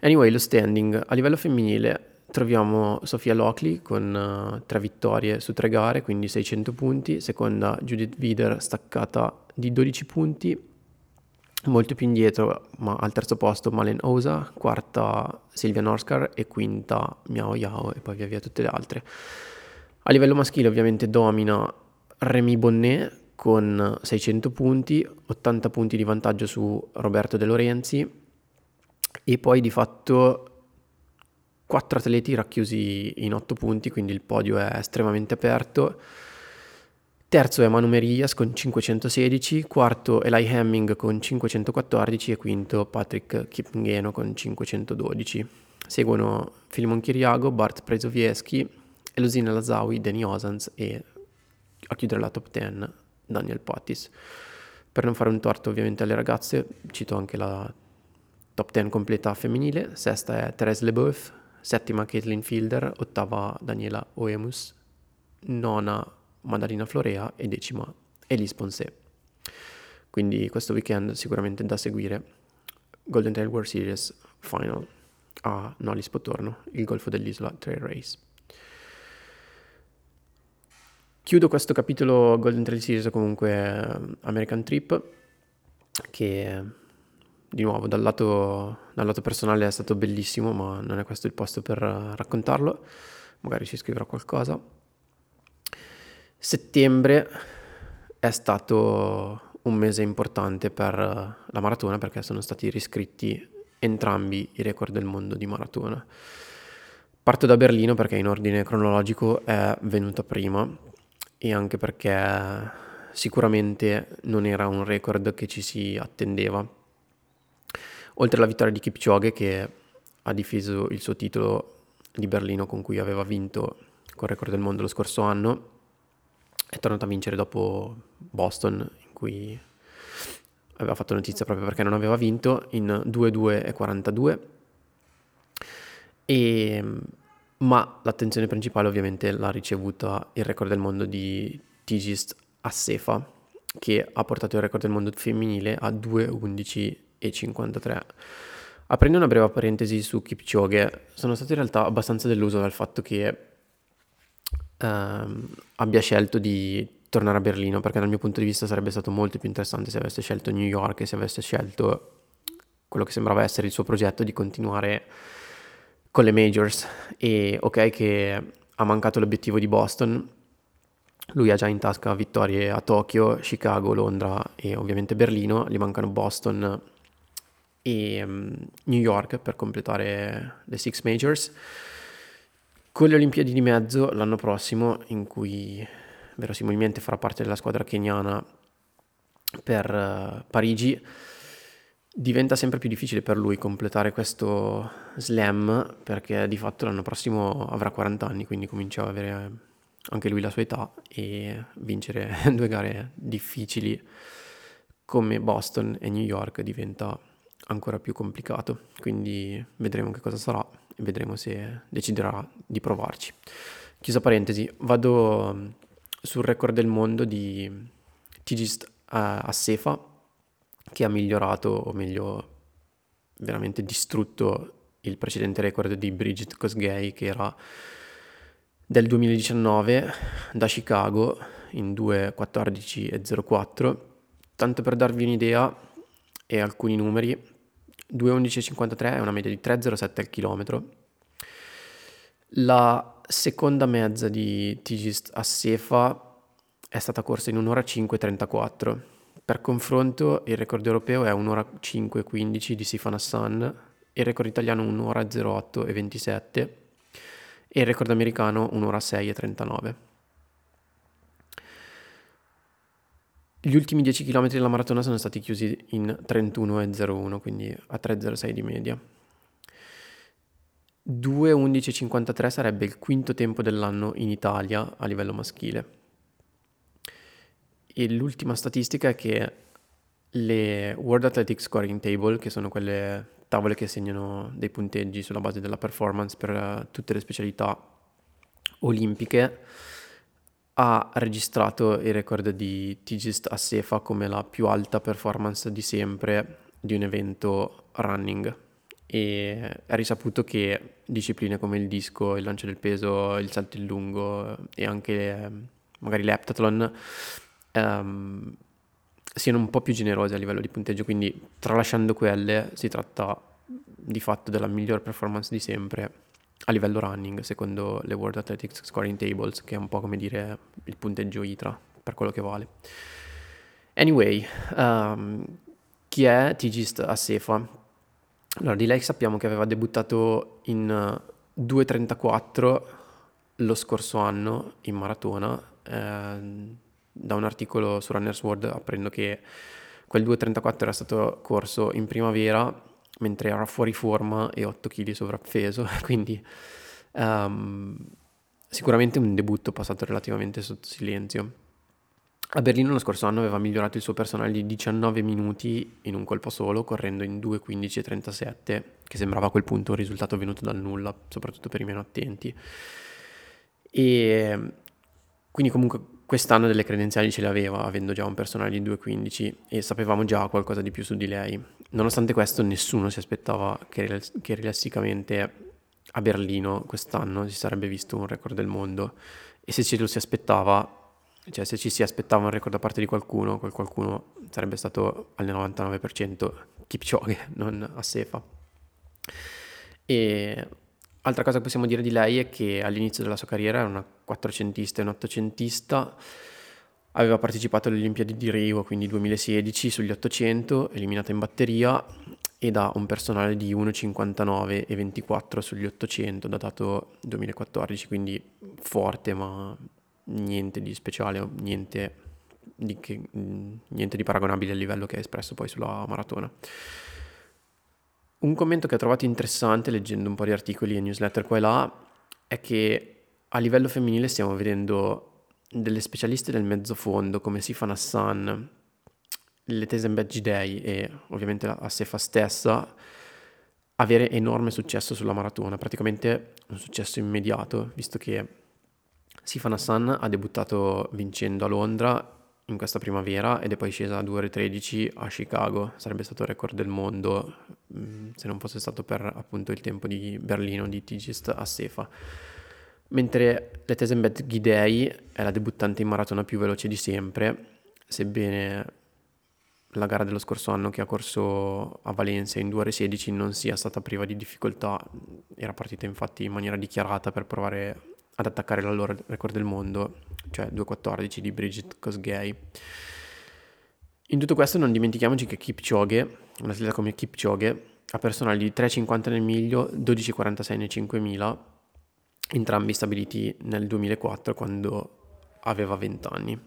Anyway, lo standing a livello femminile: troviamo Sofia Løkli con uh, tre vittorie su tre gare, quindi seicento punti, seconda Judith Vider staccata di dodici punti, molto più indietro, ma al terzo posto Malen Osa, quarta Sylvia Norskar e quinta Miao Yao, e poi via via tutte le altre. A livello maschile ovviamente domina Rémi Bonnet con seicento punti, ottanta punti di vantaggio su Roberto De Lorenzi, e poi di fatto quattro atleti racchiusi in otto punti, quindi il podio è estremamente aperto. Terzo è Manu Merias con cinquecentosedici, quarto Eli Hemming con cinquecentoquattordici e quinto Patrick Kipengeno con cinquecentododici. Seguono Filimon Kiriago, Bart Prezovieski, Elusine Lazawi, Danny Osens e a chiudere la top dieci Daniel Pottis. Per non fare un torto ovviamente alle ragazze, cito anche la top dieci completa femminile: sesta è Therese Leboeuf, settima Caitlin Fielder, ottava Daniela Oemus, nona Maddalena Florea e decima Elise Poncet. Quindi questo weekend sicuramente da seguire, Golden Trail World Series Final a Noli Spotorno, il Golfo dell'Isola Trail Race. Chiudo questo capitolo Golden Trail Series, comunque American Trip, che di nuovo dal lato, dal lato personale è stato bellissimo, ma non è questo il posto per raccontarlo, magari ci scriverò qualcosa. Settembre è stato un mese importante per la maratona, perché sono stati riscritti entrambi i record del mondo di maratona. Parto da Berlino perché in ordine cronologico è venuta prima e anche perché sicuramente non era un record che ci si attendeva. Oltre alla vittoria di Kipchoge, che ha difeso il suo titolo di Berlino con cui aveva vinto col record del mondo lo scorso anno, è tornato a vincere dopo Boston, in cui aveva fatto notizia proprio perché non aveva vinto, in due due e quarantadue. E, ma l'attenzione principale ovviamente l'ha ricevuta il record del mondo di Tigist Assefa, che ha portato il record del mondo femminile a due undici e cinquantatré. Aprendo una breve parentesi su Kipchoge, sono stato in realtà abbastanza deluso dal fatto che ehm, abbia scelto di tornare a Berlino, perché dal mio punto di vista sarebbe stato molto più interessante se avesse scelto New York e se avesse scelto quello che sembrava essere il suo progetto di continuare con le majors. E ok che ha mancato l'obiettivo di Boston, lui ha già in tasca vittorie a Tokyo, Chicago, Londra e ovviamente Berlino, gli mancano Boston e um, New York per completare le six majors, con le Olimpiadi di mezzo l'anno prossimo, in cui verosimilmente farà parte della squadra keniana per uh, Parigi. Diventa sempre più difficile per lui completare questo slam, perché di fatto l'anno prossimo avrà quaranta anni, quindi comincia ad avere anche lui la sua età, e vincere due gare difficili come Boston e New York diventa ancora più complicato. Quindi vedremo che cosa sarà e vedremo se deciderà di provarci. Chiusa parentesi, vado sul record del mondo di Tigist uh, Assefa, che ha migliorato, o meglio veramente distrutto, il precedente record di Bridget Kosgei, che era del duemiladiciannove da Chicago in due quattordici e zero quattro. Tanto per darvi un'idea e alcuni numeri, due undici e cinquantatré è una media di tre zero sette al chilometro. La seconda mezza di Tigist Assefa è stata corsa in un'ora cinque e trentaquattro. Per confronto il record europeo è un'ora cinque e quindici di Sifan Hassan, il record italiano un'ora zero otto e ventisette e il record americano un'ora sei e trentanove. Gli ultimi dieci chilometri della maratona sono stati chiusi in trentuno e zero uno, quindi a tre zero sei di media. due undici e cinquantatré sarebbe il quinto tempo dell'anno in Italia a livello maschile. E l'ultima statistica è che le World Athletic Scoring Table, che sono quelle tavole che segnano dei punteggi sulla base della performance per tutte le specialità olimpiche, ha registrato il record di Tigist Assefa come la più alta performance di sempre di un evento running, e è risaputo che discipline come il disco, il lancio del peso, il salto in lungo e anche magari l'heptathlon um, siano un po' più generose a livello di punteggio, quindi tralasciando quelle si tratta di fatto della miglior performance di sempre a livello running secondo le World Athletics Scoring Tables, che è un po' come dire il punteggio I T R A per quello che vale. Anyway, um, chi è Tigist Assefa? Allora, di lei sappiamo che aveva debuttato in due trentaquattro lo scorso anno in maratona. ehm, Da un articolo su Runner's World apprendo che quel due trentaquattro era stato corso in primavera mentre era fuori forma e otto chili sovrappeso, quindi um, sicuramente un debutto passato relativamente sotto silenzio. A Berlino lo scorso anno aveva migliorato il suo personale di diciannove minuti in un colpo solo, correndo in due quindici e trentasette, che sembrava a quel punto un risultato venuto dal nulla, soprattutto per i meno attenti. E quindi comunque quest'anno delle credenziali ce le aveva, avendo già un personale di due quindici, e sapevamo già qualcosa di più su di lei. Nonostante questo nessuno si aspettava che, che realisticamente a Berlino quest'anno si sarebbe visto un record del mondo, e se ce lo si aspettava, cioè se ci si aspettava un record da parte di qualcuno, quel qualcuno sarebbe stato al novantanove per cento Kipchoge, non Assefa. E altra cosa che possiamo dire di lei è che all'inizio della sua carriera era una quattrocentista e un ottocentista, aveva partecipato alle Olimpiadi di Rio, quindi duemilasedici, sugli ottocento, eliminata in batteria, ed ha un personale di uno cinquantanove e ventiquattro sugli ottocento, datato duemilaquattordici, quindi forte ma niente di speciale, niente di, che, niente di paragonabile al livello che ha espresso poi sulla maratona. Un commento che ho trovato interessante leggendo un po' di articoli e newsletter qua e là è che a livello femminile stiamo vedendo delle specialiste del mezzo fondo come Sifan Hassan, le Tezembet Gidei e ovviamente la Assefa stessa avere enorme successo sulla maratona, praticamente un successo immediato, visto che Sifan Hassan ha debuttato vincendo a Londra in questa primavera ed è poi scesa a due ore tredici a Chicago. Sarebbe stato il record del mondo se non fosse stato per appunto il tempo di Berlino di Tigist Assefa. Mentre Letezembet Gidei è la debuttante in maratona più veloce di sempre, sebbene la gara dello scorso anno che ha corso a Valencia in due ore sedici non sia stata priva di difficoltà. Era partita infatti in maniera dichiarata per provare ad attaccare l'allora record del mondo, cioè due quattordici di Bridget Kosgei. In tutto questo non dimentichiamoci che Kipchoge, un atleta come Kipchoge, ha personali di tre cinquanta nel miglio, dodici quarantasei nei cinquemila, entrambi stabiliti nel duemilaquattro quando aveva venti anni.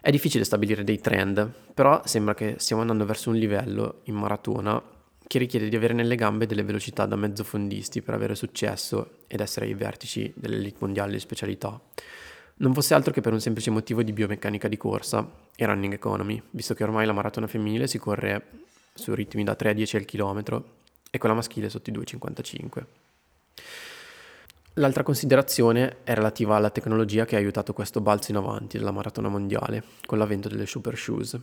È difficile stabilire dei trend, però sembra che stiamo andando verso un livello in maratona che richiede di avere nelle gambe delle velocità da mezzofondisti per avere successo ed essere ai vertici dell'elite mondiale di specialità. Non fosse altro che per un semplice motivo di biomeccanica di corsa e running economy, visto che ormai la maratona femminile si corre su ritmi da tre a dieci al chilometro e quella maschile sotto i due cinquantacinque. L'altra considerazione è relativa alla tecnologia che ha aiutato questo balzo in avanti della maratona mondiale con l'avvento delle super shoes.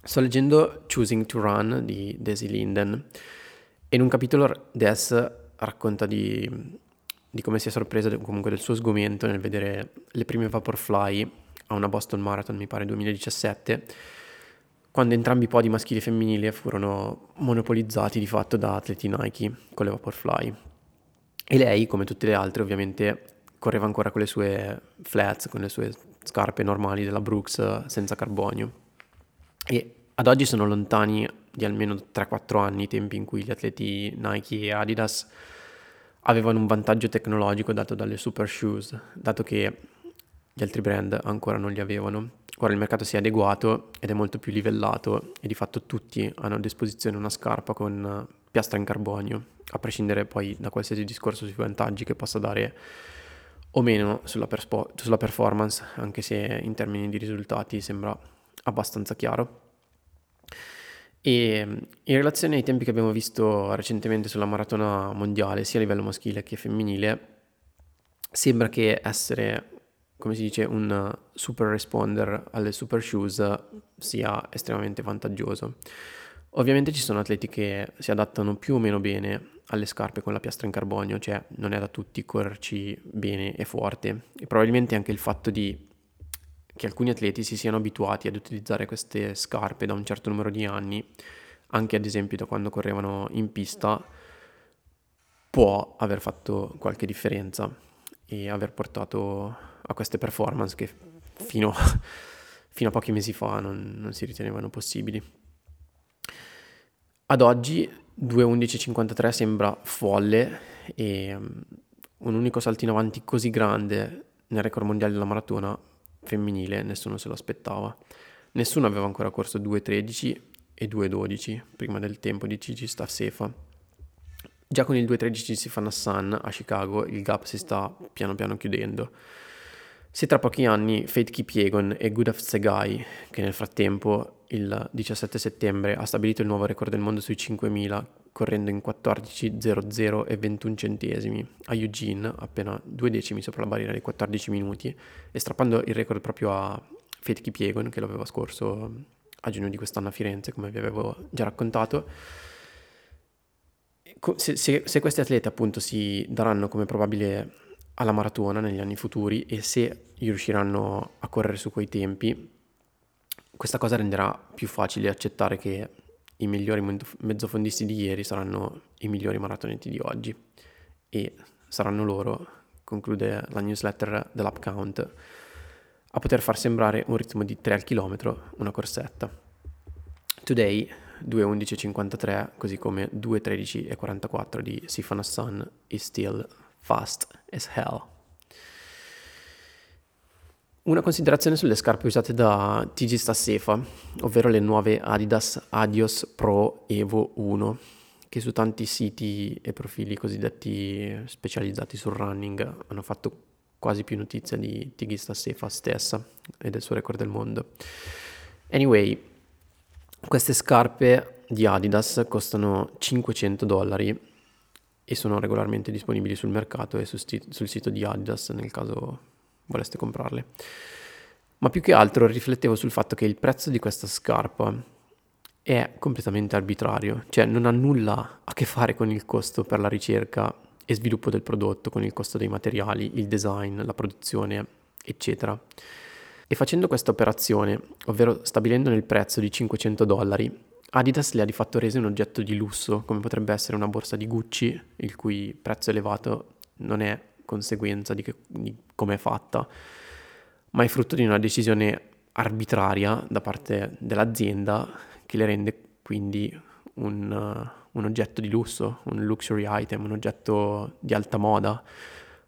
Sto leggendo Choosing to Run di Daisy Linden e in un capitolo Des racconta di, di come si è sorpresa comunque del suo sgomento nel vedere le prime Vaporfly a una Boston Marathon, mi pare duemiladiciassette, quando entrambi i podi maschili e femminili furono monopolizzati di fatto da atleti Nike con le Vaporfly. E lei, come tutte le altre, ovviamente correva ancora con le sue flats, con le sue scarpe normali della Brooks senza carbonio. E ad oggi sono lontani di almeno tre quattro anni i tempi in cui gli atleti Nike e Adidas avevano un vantaggio tecnologico dato dalle super shoes, dato che gli altri brand ancora non li avevano. Ora il mercato si è adeguato ed è molto più livellato e di fatto tutti hanno a disposizione una scarpa con piastra in carbonio, a prescindere poi da qualsiasi discorso sui vantaggi che possa dare o meno sulla, perspo- sulla performance, anche se in termini di risultati sembra abbastanza chiaro. E in relazione ai tempi che abbiamo visto recentemente sulla maratona mondiale, sia a livello maschile che femminile, sembra che essere, come si dice, un super responder alle super shoes sia estremamente vantaggioso. Ovviamente ci sono atleti che si adattano più o meno bene alle scarpe con la piastra in carbonio, cioè non è da tutti correrci bene e forte, e probabilmente anche il fatto di che alcuni atleti si siano abituati ad utilizzare queste scarpe da un certo numero di anni, anche ad esempio da quando correvano in pista, può aver fatto qualche differenza e aver portato a queste performance che fino, fino a pochi mesi fa non, non si ritenevano possibili. Ad oggi due undici cinquantatré sembra folle e un unico salto in avanti così grande nel record mondiale della maratona femminile nessuno se lo aspettava. Nessuno aveva ancora corso due tredici e due dodici prima del tempo di Tigist Assefa. Già con il due tredici di Sifan Hassan a Chicago il gap si sta piano piano chiudendo. Se tra pochi anni Faith Kipyegon e Gudaf Tsegai, che nel frattempo il diciassette settembre ha stabilito il nuovo record del mondo sui cinquemila correndo in quattordici zero zero e ventuno centesimi a Eugene, appena due decimi sopra la barriera dei quattordici minuti, e strappando il record proprio a Faith Kipyegon, che lo aveva scorso a giugno di quest'anno a Firenze, come vi avevo già raccontato. Se, se, se questi atleti appunto si daranno come probabile alla maratona negli anni futuri e se riusciranno a correre su quei tempi, questa cosa renderà più facile accettare che i migliori mezzofondisti di ieri saranno i migliori maratoneti di oggi, e saranno loro, conclude la newsletter dell'Upcount, a poter far sembrare un ritmo di tre al chilometro una corsetta. Today due undici cinquantatré, così come due tredici quarantaquattro di Sifan Hassan, is still fast as hell. Una considerazione sulle scarpe usate da Tigist Assefa, ovvero le nuove Adidas Adios Pro Evo uno, che su tanti siti e profili cosiddetti specializzati sul running hanno fatto quasi più notizia di Tigist Assefa stessa e del suo record del mondo. Anyway, queste scarpe di Adidas costano cinquecento dollari e sono regolarmente disponibili sul mercato e su sti- sul sito di Adidas nel caso voleste comprarle. Ma più che altro riflettevo sul fatto che il prezzo di questa scarpa è completamente arbitrario, cioè non ha nulla a che fare con il costo per la ricerca e sviluppo del prodotto, con il costo dei materiali, il design, la produzione, eccetera. E facendo questa operazione, ovvero stabilendo nel prezzo di cinquecento dollari, Adidas le ha di fatto rese un oggetto di lusso, come potrebbe essere una borsa di Gucci, il cui prezzo elevato non è conseguenza di, che, di come è fatta, ma è frutto di una decisione arbitraria da parte dell'azienda che le rende quindi un, uh, un oggetto di lusso, un luxury item, un oggetto di alta moda,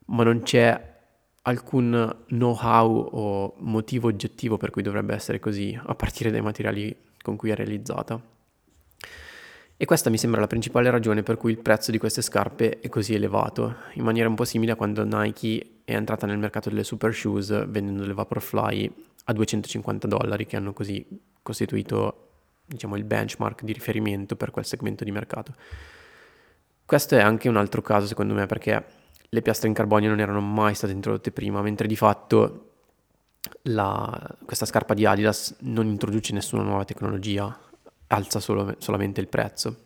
ma non c'è alcun know-how o motivo oggettivo per cui dovrebbe essere così, a partire dai materiali con cui è realizzata. E questa mi sembra la principale ragione per cui il prezzo di queste scarpe è così elevato, in maniera un po' simile a quando Nike è entrata nel mercato delle super shoes vendendo le Vaporfly a duecentocinquanta dollari, che hanno così costituito, diciamo, il benchmark di riferimento per quel segmento di mercato. Questo è anche un altro caso, secondo me, perché le piastre in carbonio non erano mai state introdotte prima, mentre di fatto la, questa scarpa di Adidas non introduce nessuna nuova tecnologia, alza solo, solamente il prezzo.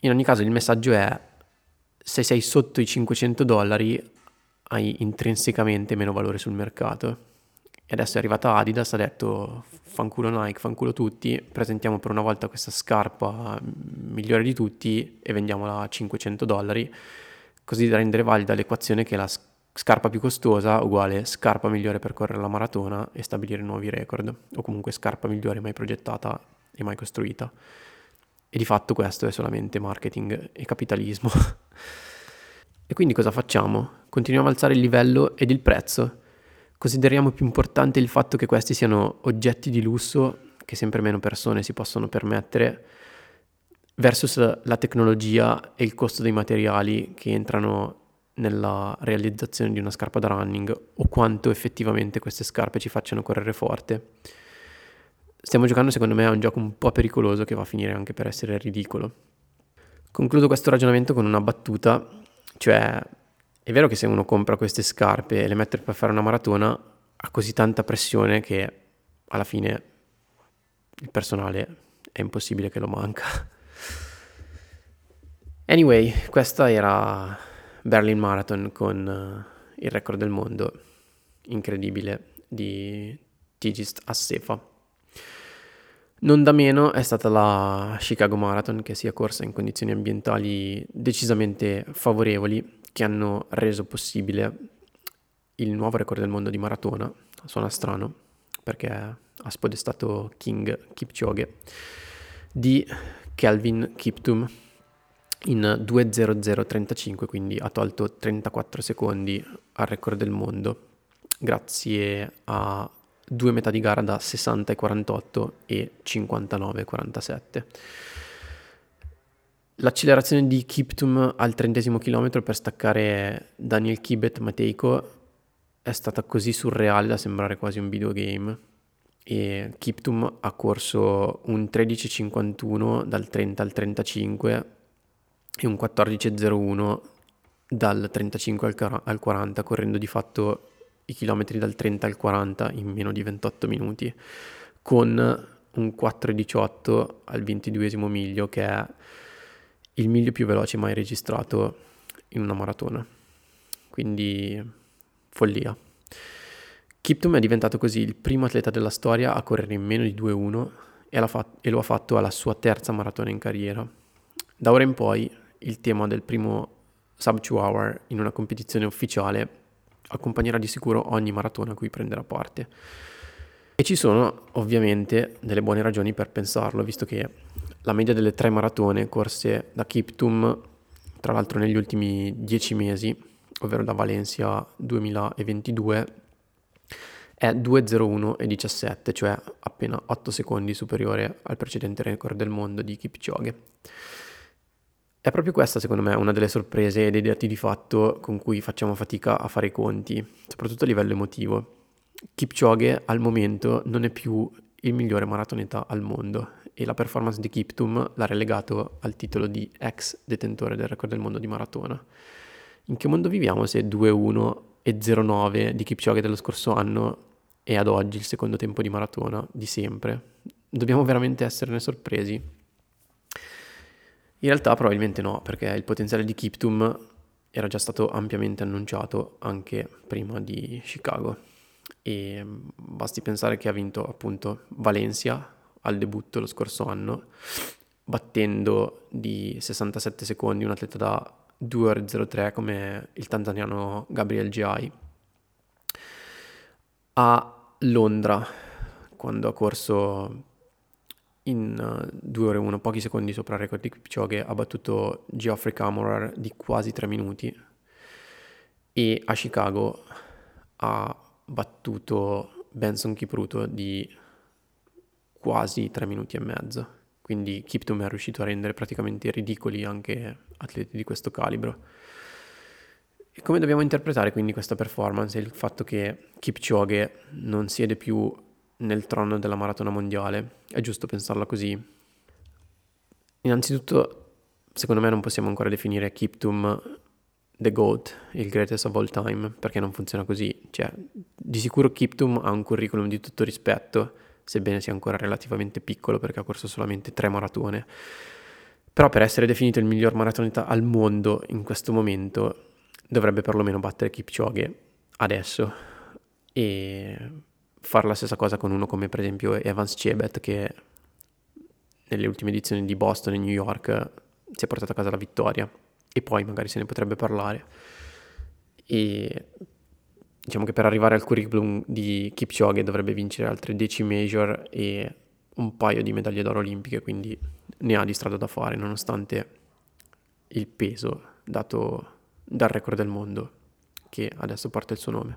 In ogni caso il messaggio è: se sei sotto i cinquecento dollari hai intrinsecamente meno valore sul mercato. E adesso è arrivata Adidas, ha detto fanculo Nike, fanculo tutti, presentiamo per una volta questa scarpa migliore di tutti e vendiamola a cinquecento dollari, così da rendere valida l'equazione che la scarpa più costosa uguale scarpa migliore per correre la maratona e stabilire nuovi record, o comunque scarpa migliore mai progettata e mai costruita. E di fatto questo è solamente marketing e capitalismo. E quindi cosa facciamo? Continuiamo ad alzare il livello ed il prezzo. Consideriamo più importante il fatto che questi siano oggetti di lusso che sempre meno persone si possono permettere, versus la tecnologia e il costo dei materiali che entrano nella realizzazione di una scarpa da running, o quanto effettivamente queste scarpe ci facciano correre forte. Stiamo giocando, secondo me, a un gioco un po' pericoloso che va a finire anche per essere ridicolo. Concludo questo ragionamento con una battuta, cioè è vero che se uno compra queste scarpe e le mette per fare una maratona ha così tanta pressione che alla fine il personale è impossibile che lo manca. Anyway, questa era Berlin Marathon con il record del mondo incredibile di Tigist Assefa. Non da meno è stata la Chicago Marathon, che si è corsa in condizioni ambientali decisamente favorevoli, che hanno reso possibile il nuovo record del mondo di maratona. Suona strano perché ha spodestato King Kipchoge, di Kelvin Kiptum, in due zero zero trentacinque, quindi ha tolto trentaquattro secondi al record del mondo grazie a due metà di gara da sessanta e quarantotto e cinquantanove e quarantasette. L'accelerazione di Kiptum al trentesimo chilometro per staccare Daniel Kibet Mateiko è stata così surreale da sembrare quasi un videogame, e Kiptum ha corso un tredici cinquantuno dal trenta al trentacinque e un quattordici zero uno dal trentacinque al quaranta, correndo di fatto i chilometri dal trenta al quaranta in meno di ventotto minuti, con un quattro diciotto al ventiduesimo miglio, che è il miglio più veloce mai registrato in una maratona. Quindi follia. Kiptum è diventato così il primo atleta della storia a correre in meno di due uno e, fat- e lo ha fatto alla sua terza maratona in carriera. Da ora in poi il tema del primo sub two hour in una competizione ufficiale accompagnerà di sicuro ogni maratona a cui prenderà parte. E ci sono ovviamente delle buone ragioni per pensarlo, visto che la media delle tre maratone corse da Kiptum, tra l'altro negli ultimi dieci mesi, ovvero da Valencia duemilaventidue, è due zero uno e diciassette, cioè appena otto secondi superiore al precedente record del mondo di Kipchoge. È proprio questa, secondo me, una delle sorprese e dei dati di fatto con cui facciamo fatica a fare i conti, soprattutto a livello emotivo. Kipchoge al momento non è più il migliore maratoneta al mondo e la performance di Kiptum l'ha relegato al titolo di ex detentore del record del mondo di maratona. In che mondo viviamo se due uno e zero nove di Kipchoge dello scorso anno è ad oggi il secondo tempo di maratona di sempre? Dobbiamo veramente esserne sorpresi? In realtà probabilmente no, perché il potenziale di Kiptum era già stato ampiamente annunciato anche prima di Chicago, e basti pensare che ha vinto appunto Valencia al debutto lo scorso anno, battendo di sessantasette secondi un atleta da due ore zero tre come il tanzaniano Gabriel Giai. A Londra, quando ha corso in due ore uno, pochi secondi sopra il record di Kipchoge, ha battuto Geoffrey Kamworor di quasi tre minuti, e a Chicago ha battuto Benson Kipruto di quasi tre minuti e mezzo. Quindi Kiptum è riuscito a rendere praticamente ridicoli anche atleti di questo calibro. E come dobbiamo interpretare quindi questa performance e il fatto che Kipchoge non siede più nel trono della maratona mondiale? È giusto pensarla così? Innanzitutto, secondo me non possiamo ancora definire Kiptum the GOAT, il greatest of all time, perché non funziona così. Cioè, di sicuro Kiptum ha un curriculum di tutto rispetto, sebbene sia ancora relativamente piccolo perché ha corso solamente tre maratone. Però per essere definito il miglior maratoneta al mondo in questo momento dovrebbe perlomeno battere Kipchoge adesso e fare la stessa cosa con uno come per esempio Evans Chebet, che nelle ultime edizioni di Boston e New York si è portato a casa la vittoria, e poi magari se ne potrebbe parlare. E diciamo che per arrivare al curriculum di Kipchoge dovrebbe vincere altre dieci major e un paio di medaglie d'oro olimpiche, quindi ne ha di strada da fare nonostante il peso dato dal record del mondo che adesso porta il suo nome.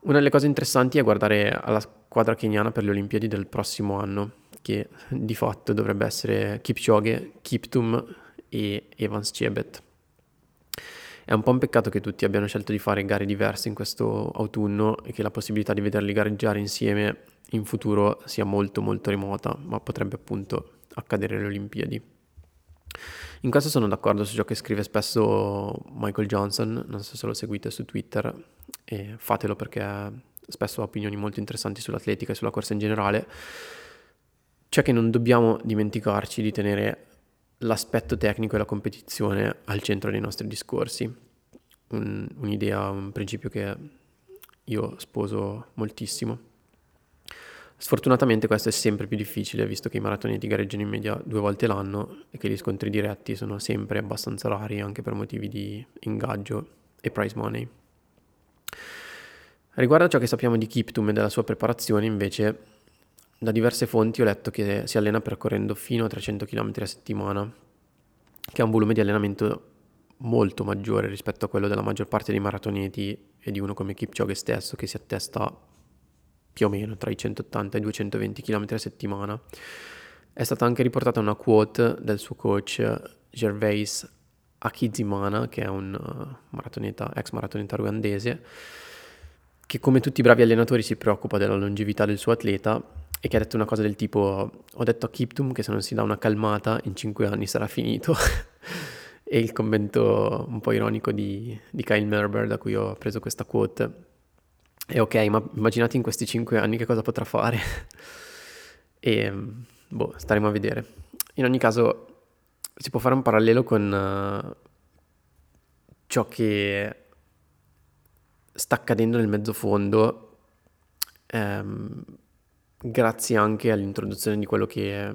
Una delle cose interessanti è guardare alla squadra keniana per le Olimpiadi del prossimo anno, che di fatto dovrebbe essere Kipchoge, Kiptum e Evans Chebet. È un po' un peccato che tutti abbiano scelto di fare gare diverse in questo autunno e che la possibilità di vederli gareggiare insieme in futuro sia molto molto remota, ma potrebbe appunto accadere alle Olimpiadi. In questo sono d'accordo su ciò che scrive spesso Michael Johnson, non so se lo seguite su Twitter, e fatelo perché spesso ha opinioni molto interessanti sull'atletica e sulla corsa in generale. Cioè che non dobbiamo dimenticarci di tenere l'aspetto tecnico e la competizione al centro dei nostri discorsi. Un, un'idea, un principio che io sposo moltissimo. Sfortunatamente questo è sempre più difficile, visto che i maratoneti gareggiano in media due volte l'anno e che gli scontri diretti sono sempre abbastanza rari, anche per motivi di ingaggio e prize money. Riguardo a ciò che sappiamo di Kiptum e della sua preparazione, invece, da diverse fonti ho letto che si allena percorrendo fino a trecento chilometri a settimana, che è un volume di allenamento molto maggiore rispetto a quello della maggior parte dei maratoneti e di uno come Kipchoge stesso, che si attesta più o meno tra i centottanta e i duecentoventi chilometri a settimana. È stata anche riportata una quote del suo coach Gervais Hakizimana, che è un maratoneta, ex maratoneta ruandese, che come tutti i bravi allenatori si preoccupa della longevità del suo atleta, e che ha detto una cosa del tipo: ho detto a Kiptum che se non si dà una calmata in cinque anni sarà finito. E il commento un po' ironico di, di Kyle Merber, da cui ho preso questa quote, è: ok, ma immaginate in questi cinque anni che cosa potrà fare. E boh, staremo a vedere. In ogni caso si può fare un parallelo con uh, ciò che sta accadendo nel mezzofondo, um, grazie anche all'introduzione di quello che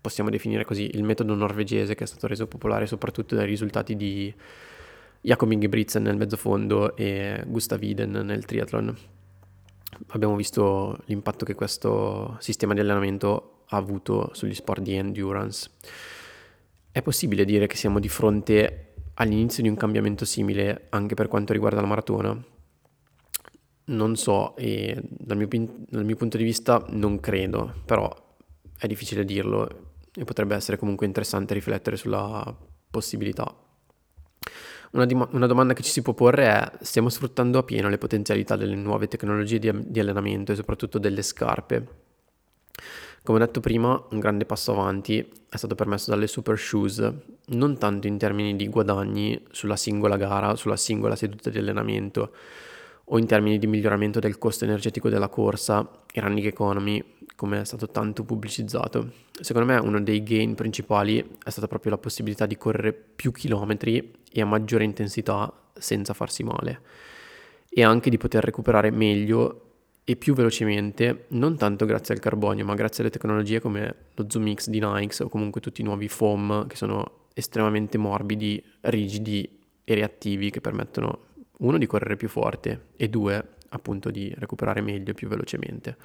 possiamo definire così il metodo norvegese, che è stato reso popolare soprattutto dai risultati di Jakob Ingebrigtsen nel mezzofondo e Gustav Iden nel triathlon. Abbiamo visto l'impatto che questo sistema di allenamento ha avuto sugli sport di endurance. È possibile dire che siamo di fronte all'inizio di un cambiamento simile anche per quanto riguarda la maratona? Non so, e dal mio, dal mio punto di vista non credo, però è difficile dirlo e potrebbe essere comunque interessante riflettere sulla possibilità. Una, di, una domanda che ci si può porre è: stiamo sfruttando appieno le potenzialità delle nuove tecnologie di, di allenamento e soprattutto delle scarpe? Come ho detto prima, un grande passo avanti è stato permesso dalle super shoes, non tanto in termini di guadagni sulla singola gara, sulla singola seduta di allenamento, o in termini di miglioramento del costo energetico della corsa e running economy, come è stato tanto pubblicizzato. Secondo me uno dei gain principali è stata proprio la possibilità di correre più chilometri e a maggiore intensità senza farsi male, e anche di poter recuperare meglio e più velocemente, non tanto grazie al carbonio ma grazie alle tecnologie come lo Zoom X di Nike o comunque tutti i nuovi foam che sono estremamente morbidi, rigidi e reattivi, che permettono uno di correre più forte e due appunto di recuperare meglio e più velocemente.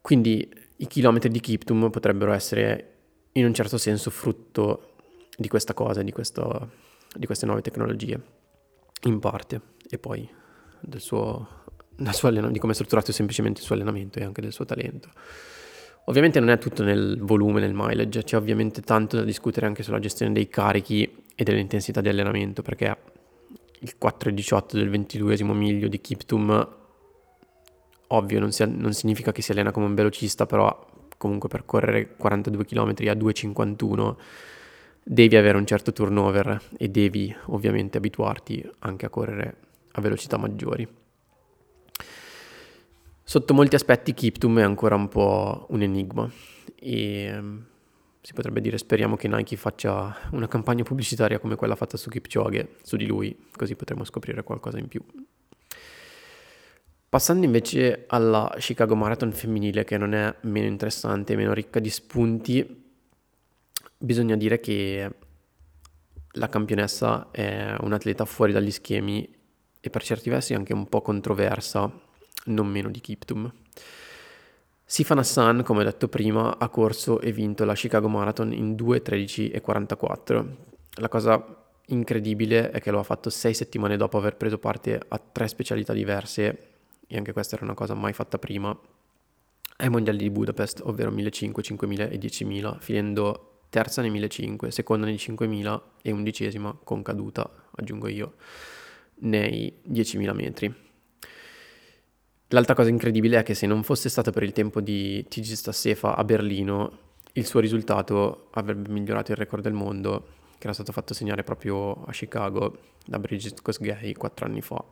Quindi i chilometri di Kiptum potrebbero essere in un certo senso frutto di questa cosa, di, questo, di queste nuove tecnologie in parte, e poi del suo, del suo allenamento, di come è strutturato semplicemente il suo allenamento e anche del suo talento. Ovviamente non è tutto nel volume, nel mileage, c'è ovviamente tanto da discutere anche sulla gestione dei carichi e dell'intensità di allenamento, perché il quattro e diciotto del ventiduesimo miglio di Kiptum, ovvio, non, si, non significa che si allena come un velocista, però comunque per correre quarantadue chilometri a due cinquantuno devi avere un certo turnover e devi ovviamente abituarti anche a correre a velocità maggiori. Sotto molti aspetti Kiptum è ancora un po' un enigma e si potrebbe dire speriamo che Nike faccia una campagna pubblicitaria come quella fatta su Kipchoge, su di lui, così potremo scoprire qualcosa in più. Passando invece alla Chicago Marathon femminile, che non è meno interessante, meno ricca di spunti, bisogna dire che la campionessa è un'atleta fuori dagli schemi e per certi versi anche un po' controversa, non meno di Kiptum. Sifan Hassan, come ho detto prima, ha corso e vinto la Chicago Marathon in due tredici e quarantaquattro. La cosa incredibile è che lo ha fatto sei settimane dopo aver preso parte a tre specialità diverse, e anche questa era una cosa mai fatta prima, ai mondiali di Budapest, ovvero millecinquecento, cinquemila e diecimila, finendo terza nei millecinquecento, seconda nei cinquemila e undicesima, con caduta, aggiungo io, nei diecimila metri. L'altra cosa incredibile è che se non fosse stato per il tempo di Tigist Assefa a Berlino, il suo risultato avrebbe migliorato il record del mondo, che era stato fatto segnare proprio a Chicago da Brigid Kosgei quattro anni fa.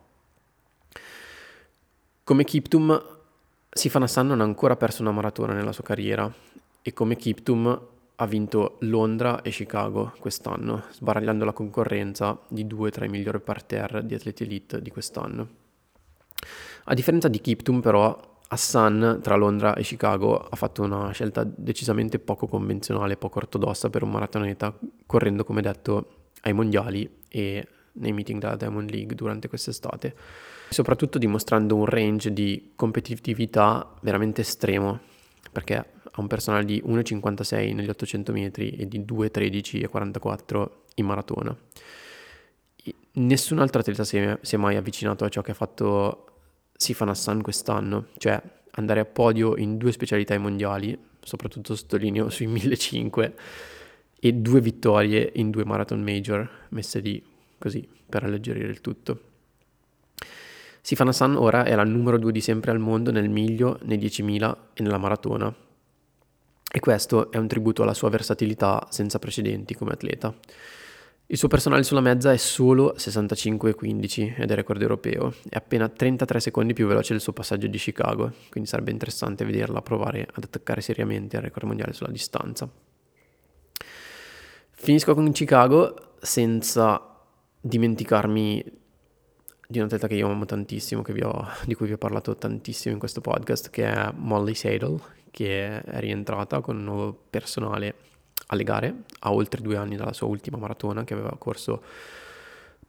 Come Kiptum, Sifan Hassan non ha ancora perso una maratona nella sua carriera, e come Kiptum ha vinto Londra e Chicago quest'anno, sbaragliando la concorrenza di due tra i migliori parterre di atleti elite di quest'anno. A differenza di Kiptum, però, Hassan tra Londra e Chicago ha fatto una scelta decisamente poco convenzionale, poco ortodossa per un maratoneta, correndo, come detto, ai mondiali e nei meeting della Diamond League durante quest'estate, soprattutto dimostrando un range di competitività veramente estremo, perché ha un personale di uno cinquantasei negli ottocento metri e di due tredici e quarantaquattro in maratona. Nessun altro atleta si è, si è mai avvicinato a ciò che ha fatto Sifan Hassan quest'anno, cioè andare a podio in due specialità ai mondiali, soprattutto sottolineo sui millecinquecento, e due vittorie in due marathon major messe lì così per alleggerire il tutto. Sifan Hassan ora è la numero due di sempre al mondo nel miglio, nei diecimila e nella maratona, e questo è un tributo alla sua versatilità senza precedenti come atleta. Il suo personale sulla mezza è solo sessantacinque e quindici ed è record europeo, è appena trentatré secondi più veloce del suo passaggio di Chicago, quindi sarebbe interessante vederla provare ad attaccare seriamente il record mondiale sulla distanza. Finisco con Chicago senza dimenticarmi di un atleta che io amo tantissimo, che vi ho, di cui vi ho parlato tantissimo in questo podcast, che è Molly Seidel, che è rientrata con un nuovo personale alle gare, a oltre due anni dalla sua ultima maratona che aveva corso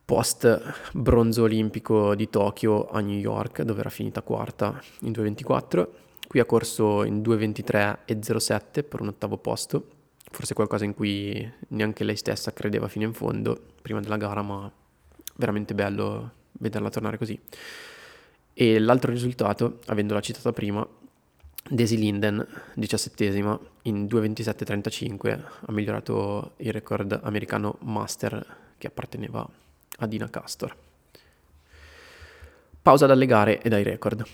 post bronzo olimpico di Tokyo a New York, dove era finita quarta in due ventiquattro. Qui ha corso in due ventitré e zero sette per un ottavo posto, forse qualcosa in cui neanche lei stessa credeva fino in fondo prima della gara, ma veramente bello vederla tornare così. E l'altro risultato, avendola citata prima, Daisy Linden, diciassettesima, in due ventisette e trentacinque, ha migliorato il record americano master che apparteneva a Dina Castor. Pausa dalle gare e dai record.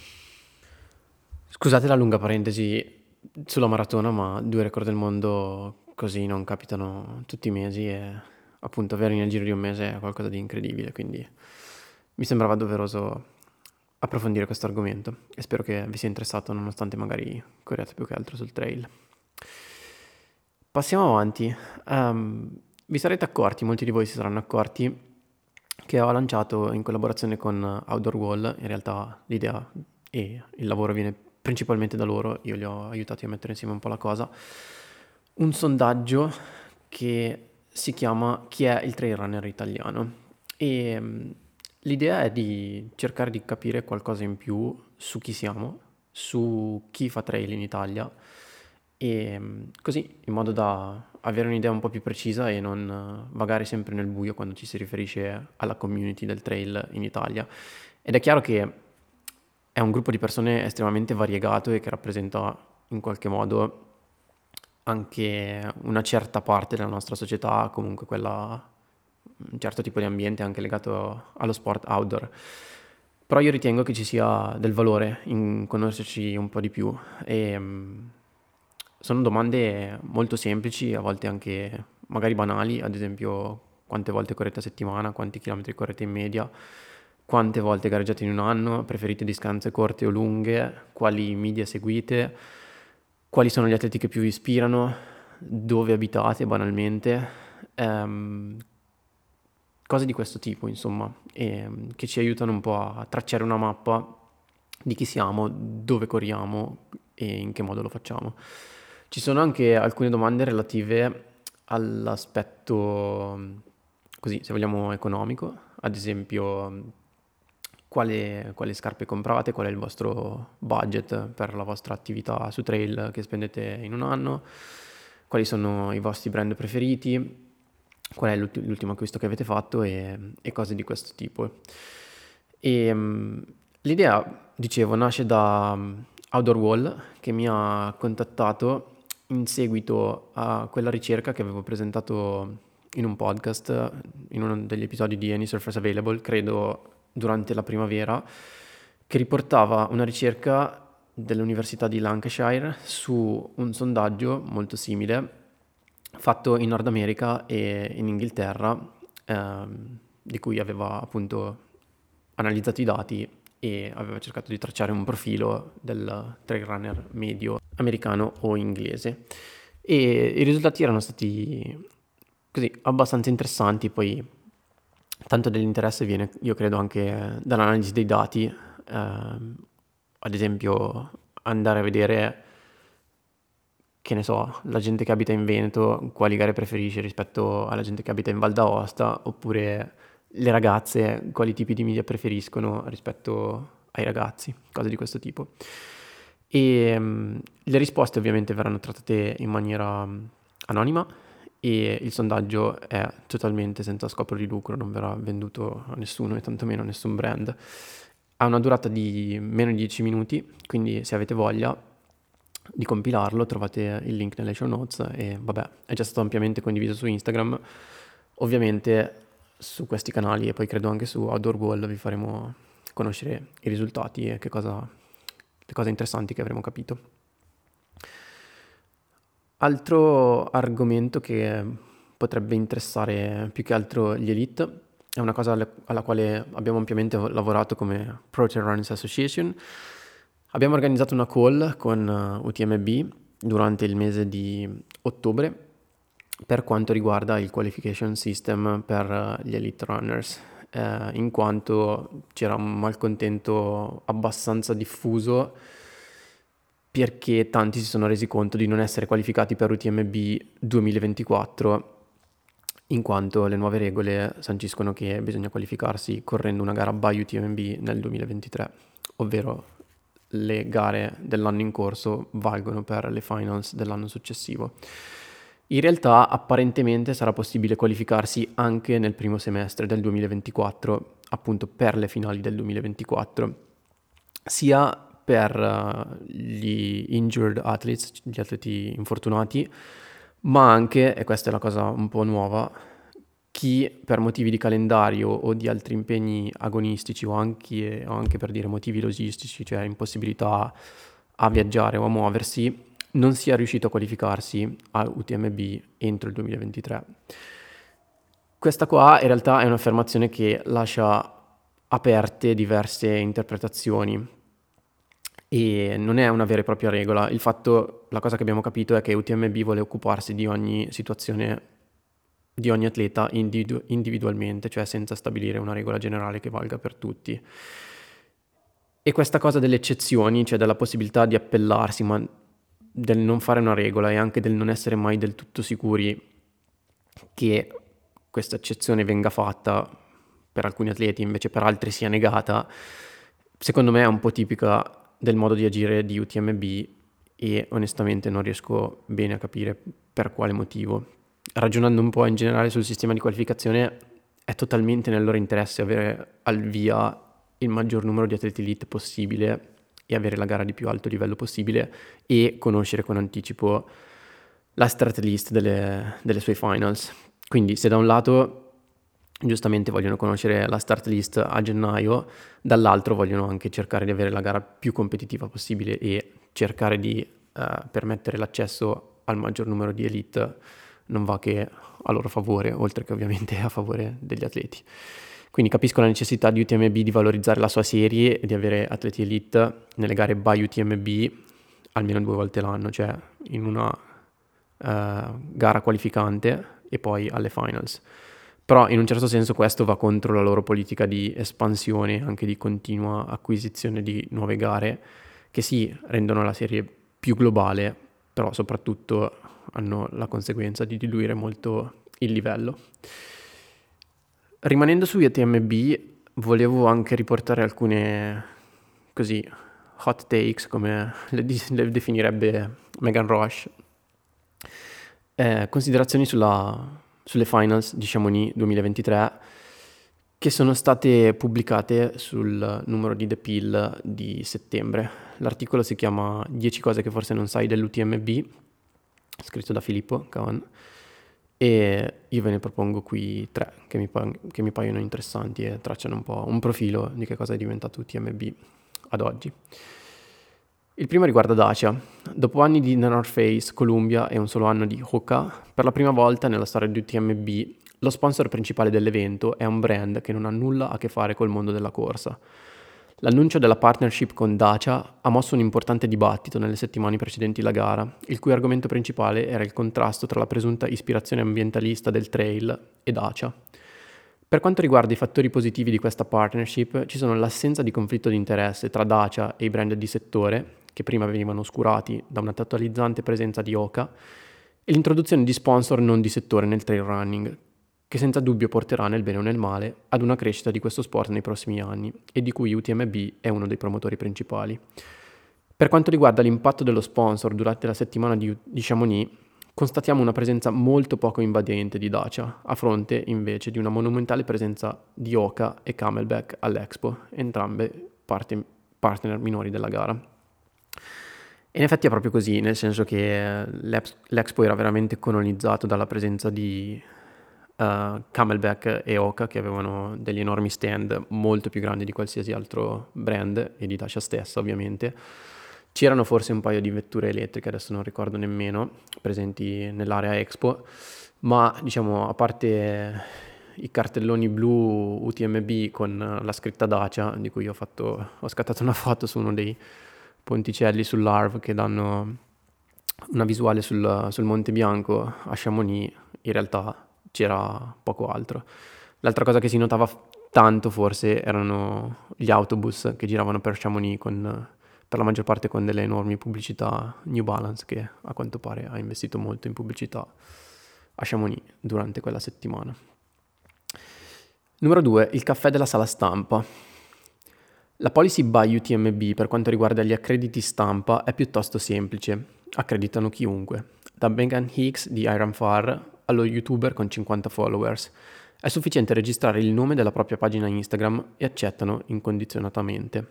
Scusate la lunga parentesi sulla maratona, ma due record del mondo così non capitano tutti i mesi e appunto averli nel giro di un mese è qualcosa di incredibile, quindi mi sembrava doveroso approfondire questo argomento e spero che vi sia interessato nonostante magari corriate più che altro sul trail. Passiamo avanti. Um, vi sarete accorti, molti di voi si saranno accorti, che ho lanciato in collaborazione con Outdoor Wall, in realtà l'idea e il lavoro viene principalmente da loro, io li ho aiutati a mettere insieme un po' la cosa, un sondaggio che si chiama Chi è il trail runner italiano? E um, l'idea è di cercare di capire qualcosa in più su chi siamo, su chi fa trail in Italia, e così in modo da avere un'idea un po' più precisa e non vagare sempre nel buio quando ci si riferisce alla community del trail in Italia. Ed è chiaro che è un gruppo di persone estremamente variegato e che rappresenta in qualche modo anche una certa parte della nostra società, comunque quella... un certo tipo di ambiente anche legato allo sport outdoor, però io ritengo che ci sia del valore in conoscerci un po' di più e um, sono domande molto semplici, a volte anche magari banali, ad esempio quante volte correte a settimana, quanti chilometri correte in media, quante volte gareggiate in un anno, preferite distanze corte o lunghe, quali media seguite, quali sono gli atleti che più vi ispirano, dove abitate banalmente, um, cose di questo tipo, insomma, e che ci aiutano un po' a tracciare una mappa di chi siamo, dove corriamo e in che modo lo facciamo. Ci sono anche alcune domande relative all'aspetto, così, se vogliamo, economico, ad esempio quale, quale scarpe comprate, qual è il vostro budget per la vostra attività su trail che spendete in un anno, quali sono i vostri brand preferiti, qual è l'ultimo acquisto che avete fatto e, e cose di questo tipo. E, um, l'idea, dicevo, nasce da um, Outdoor Wall, che mi ha contattato in seguito a quella ricerca che avevo presentato in un podcast, in uno degli episodi di Any Surface Available, credo durante la primavera, che riportava una ricerca dell'Università di Lancashire su un sondaggio molto simile fatto in Nord America e in Inghilterra, ehm, di cui aveva appunto analizzato i dati e aveva cercato di tracciare un profilo del trail runner medio americano o inglese, e i risultati erano stati così abbastanza interessanti. Poi tanto dell'interesse viene, io credo, anche dall'analisi dei dati, ehm, ad esempio andare a vedere, che ne so, la gente che abita in Veneto quali gare preferisce rispetto alla gente che abita in Val d'Aosta, oppure le ragazze quali tipi di media preferiscono rispetto ai ragazzi, cose di questo tipo. E um, le risposte ovviamente verranno trattate in maniera um, anonima e il sondaggio è totalmente senza scopo di lucro, non verrà venduto a nessuno e tantomeno a nessun brand. Ha una durata di meno di dieci minuti, quindi se avete voglia di compilarlo trovate il link nelle show notes e vabbè, è già stato ampiamente condiviso su Instagram, ovviamente su questi canali, e poi credo anche su Outdoor Wall vi faremo conoscere i risultati e che cosa, le cose interessanti che avremo capito. Altro argomento che potrebbe interessare più che altro gli elite è una cosa alla quale abbiamo ampiamente lavorato come Pro Trail Runners Association. Abbiamo organizzato una call con U T M B durante il mese di ottobre per quanto riguarda il qualification system per gli elite runners, eh, in quanto c'era un malcontento abbastanza diffuso perché tanti si sono resi conto di non essere qualificati per U T M B duemilaventiquattro, in quanto le nuove regole sanciscono che bisogna qualificarsi correndo una gara by U T M B nel duemilaventitré, ovvero le gare dell'anno in corso valgono per le finals dell'anno successivo. In realtà apparentemente sarà possibile qualificarsi anche nel primo semestre del duemilaventiquattro, appunto per le finali del duemilaventiquattro, sia per gli injured athletes, gli atleti infortunati, ma anche, e questa è la cosa un po' nuova, chi per motivi di calendario o di altri impegni agonistici o anche, o anche per dire motivi logistici, cioè impossibilità a viaggiare o a muoversi, non sia riuscito a qualificarsi a U T M B entro il duemilaventitré. Questa qua in realtà è un'affermazione che lascia aperte diverse interpretazioni e non è una vera e propria regola. Il fatto, la cosa che abbiamo capito è che U T M B vuole occuparsi di ogni situazione, di ogni atleta individu- individualmente, cioè senza stabilire una regola generale che valga per tutti. E questa cosa delle eccezioni, cioè della possibilità di appellarsi, ma del non fare una regola e anche del non essere mai del tutto sicuri che questa eccezione venga fatta per alcuni atleti, invece per altri sia negata, secondo me è un po' tipica del modo di agire di U T M B e onestamente non riesco bene a capire per quale motivo. Ragionando un po' in generale sul sistema di qualificazione, è totalmente nel loro interesse avere al via il maggior numero di atleti elite possibile e avere la gara di più alto livello possibile e conoscere con anticipo la start list delle, delle sue finals. Quindi se da un lato giustamente vogliono conoscere la start list a gennaio, dall'altro vogliono anche cercare di avere la gara più competitiva possibile e cercare di eh, permettere l'accesso al maggior numero di elite non va che a loro favore, oltre che ovviamente a favore degli atleti. Quindi capisco la necessità di U T M B di valorizzare la sua serie e di avere atleti elite nelle gare by U T M B almeno due volte l'anno, cioè in una eh, gara qualificante e poi alle finals. Però in un certo senso questo va contro la loro politica di espansione, anche di continua acquisizione di nuove gare, che sì, rendono la serie più globale, però soprattutto hanno la conseguenza di diluire molto il livello. Rimanendo su U T M B, volevo anche riportare alcune così hot takes, come le, le definirebbe Megan Roche, eh, considerazioni sulla... sulle finals di Chamonix duemilaventitré, che sono state pubblicate sul numero di The Pill di settembre. L'articolo si chiama dieci cose che forse non sai dell'U T M B, scritto da Filippo Cavan, e io ve ne propongo qui tre che mi, pa- che mi paiono interessanti e tracciano un po' un profilo di che cosa è diventato U T M B ad oggi. Il primo riguarda Dacia. Dopo anni di North Face, Columbia e un solo anno di Hoka, per la prima volta nella storia di U T M B lo sponsor principale dell'evento è un brand che non ha nulla a che fare col mondo della corsa. L'annuncio della partnership con Dacia ha mosso un importante dibattito nelle settimane precedenti la gara, il cui argomento principale era il contrasto tra la presunta ispirazione ambientalista del trail e Dacia. Per quanto riguarda i fattori positivi di questa partnership, ci sono l'assenza di conflitto di interesse tra Dacia e i brand di settore, che prima venivano oscurati da una totalizzante presenza di Hoka, e l'introduzione di sponsor non di settore nel trail running, che senza dubbio porterà nel bene o nel male ad una crescita di questo sport nei prossimi anni e di cui U T M B è uno dei promotori principali. Per quanto riguarda l'impatto dello sponsor durante la settimana di, U- di Chamonix, constatiamo una presenza molto poco invadente di Dacia, a fronte invece di una monumentale presenza di Hoka e Camelback all'Expo, entrambe parte- partner minori della gara. In effetti è proprio così, nel senso che l'Expo era veramente colonizzato dalla presenza di uh, Camelback e Hoka, che avevano degli enormi stand molto più grandi di qualsiasi altro brand e di Dacia stessa ovviamente. C'erano forse un paio di vetture elettriche, adesso non ricordo nemmeno, presenti nell'area Expo, ma diciamo a parte i cartelloni blu U T M B con la scritta Dacia, di cui ho, fatto, ho scattato una foto su uno dei ponticelli sull'Arve che danno una visuale sul, sul Monte Bianco a Chamonix, in realtà c'era poco altro. L'altra cosa che si notava f- tanto forse erano gli autobus che giravano per Chamonix con, per la maggior parte con delle enormi pubblicità New Balance, che a quanto pare ha investito molto in pubblicità a Chamonix durante quella settimana. Numero due, il caffè della sala stampa. La policy by U T M B per quanto riguarda gli accrediti stampa è piuttosto semplice, accreditano chiunque, da Megan Hicks di Iron Far allo youtuber con cinquanta followers, è sufficiente registrare il nome della propria pagina Instagram e accettano incondizionatamente.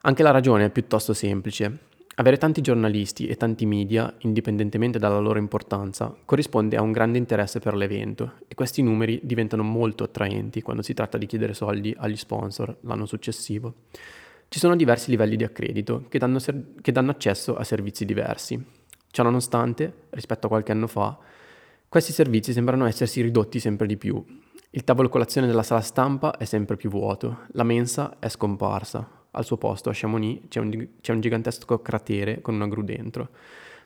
Anche la ragione è piuttosto semplice, avere tanti giornalisti e tanti media, indipendentemente dalla loro importanza, corrisponde a un grande interesse per l'evento e questi numeri diventano molto attraenti quando si tratta di chiedere soldi agli sponsor l'anno successivo. Ci sono diversi livelli di accredito che danno, ser- che danno accesso a servizi diversi. Ciononostante, rispetto a qualche anno fa, questi servizi sembrano essersi ridotti sempre di più. Il tavolo colazione della sala stampa è sempre più vuoto, la mensa è scomparsa. Al suo posto a Chamonix c'è un, c'è un gigantesco cratere con una gru dentro.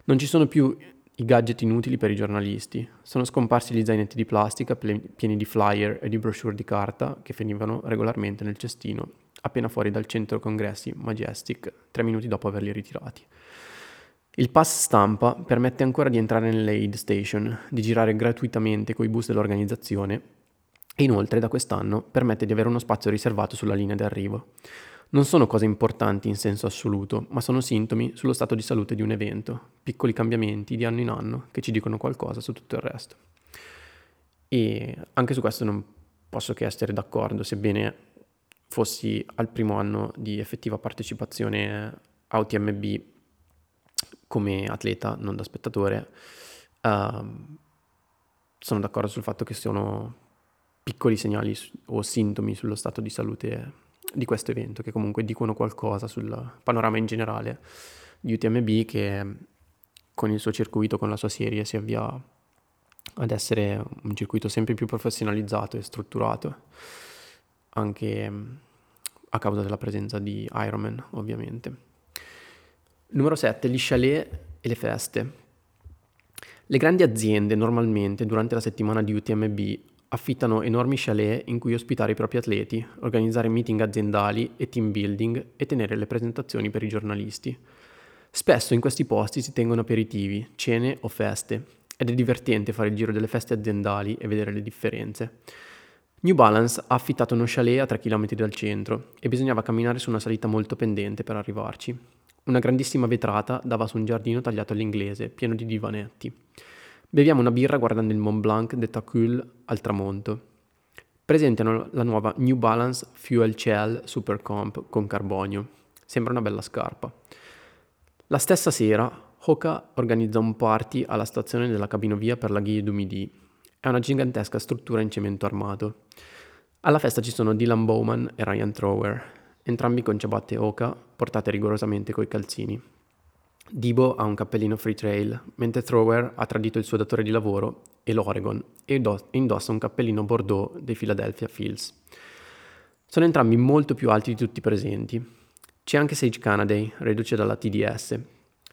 Non ci sono più i gadget inutili per i giornalisti. Sono scomparsi gli zainetti di plastica pieni di flyer e di brochure di carta che finivano regolarmente nel cestino, appena fuori dal centro congressi Majestic, tre minuti dopo averli ritirati. Il pass stampa permette ancora di entrare nelle aid station, di girare gratuitamente coi bus dell'organizzazione e inoltre da quest'anno permette di avere uno spazio riservato sulla linea d'arrivo. Non sono cose importanti in senso assoluto, ma sono sintomi sullo stato di salute di un evento, piccoli cambiamenti di anno in anno che ci dicono qualcosa su tutto il resto. E anche su questo non posso che essere d'accordo, sebbene fossi al primo anno di effettiva partecipazione a U T M B come atleta, non da spettatore, uh, sono d'accordo sul fatto che sono piccoli segnali o sintomi sullo stato di salute di questo evento, che comunque dicono qualcosa sul panorama in generale di U T M B, che con il suo circuito, con la sua serie, si avvia ad essere un circuito sempre più professionalizzato e strutturato, anche a causa della presenza di Ironman, ovviamente. Numero sette. Gli chalet e le feste. Le grandi aziende normalmente durante la settimana di U T M B affittano enormi chalet in cui ospitare i propri atleti, organizzare meeting aziendali e team building e tenere le presentazioni per i giornalisti. Spesso in questi posti si tengono aperitivi, cene o feste, ed è divertente fare il giro delle feste aziendali e vedere le differenze. New Balance ha affittato uno chalet a tre chilometri dal centro e bisognava camminare su una salita molto pendente per arrivarci. Una grandissima vetrata dava su un giardino tagliato all'inglese, pieno di divanetti. Beviamo una birra guardando il Mont Blanc de Tacul al tramonto. Presentano la nuova New Balance Fuel Cell Super Comp con carbonio. Sembra una bella scarpa. La stessa sera, Hoka organizza un party alla stazione della cabinovia per la Guille du Midi. È una gigantesca struttura in cemento armato. Alla festa ci sono Dylan Bowman e Ryan Trower, entrambi con ciabatte Hoka portate rigorosamente coi calzini. Debo ha un cappellino free trail, mentre Thrower ha tradito il suo datore di lavoro e l'Oregon e indossa un cappellino Bordeaux dei Philadelphia Phils. Sono entrambi molto più alti di tutti i presenti. C'è anche Sage Canaday, reduce dalla T D S.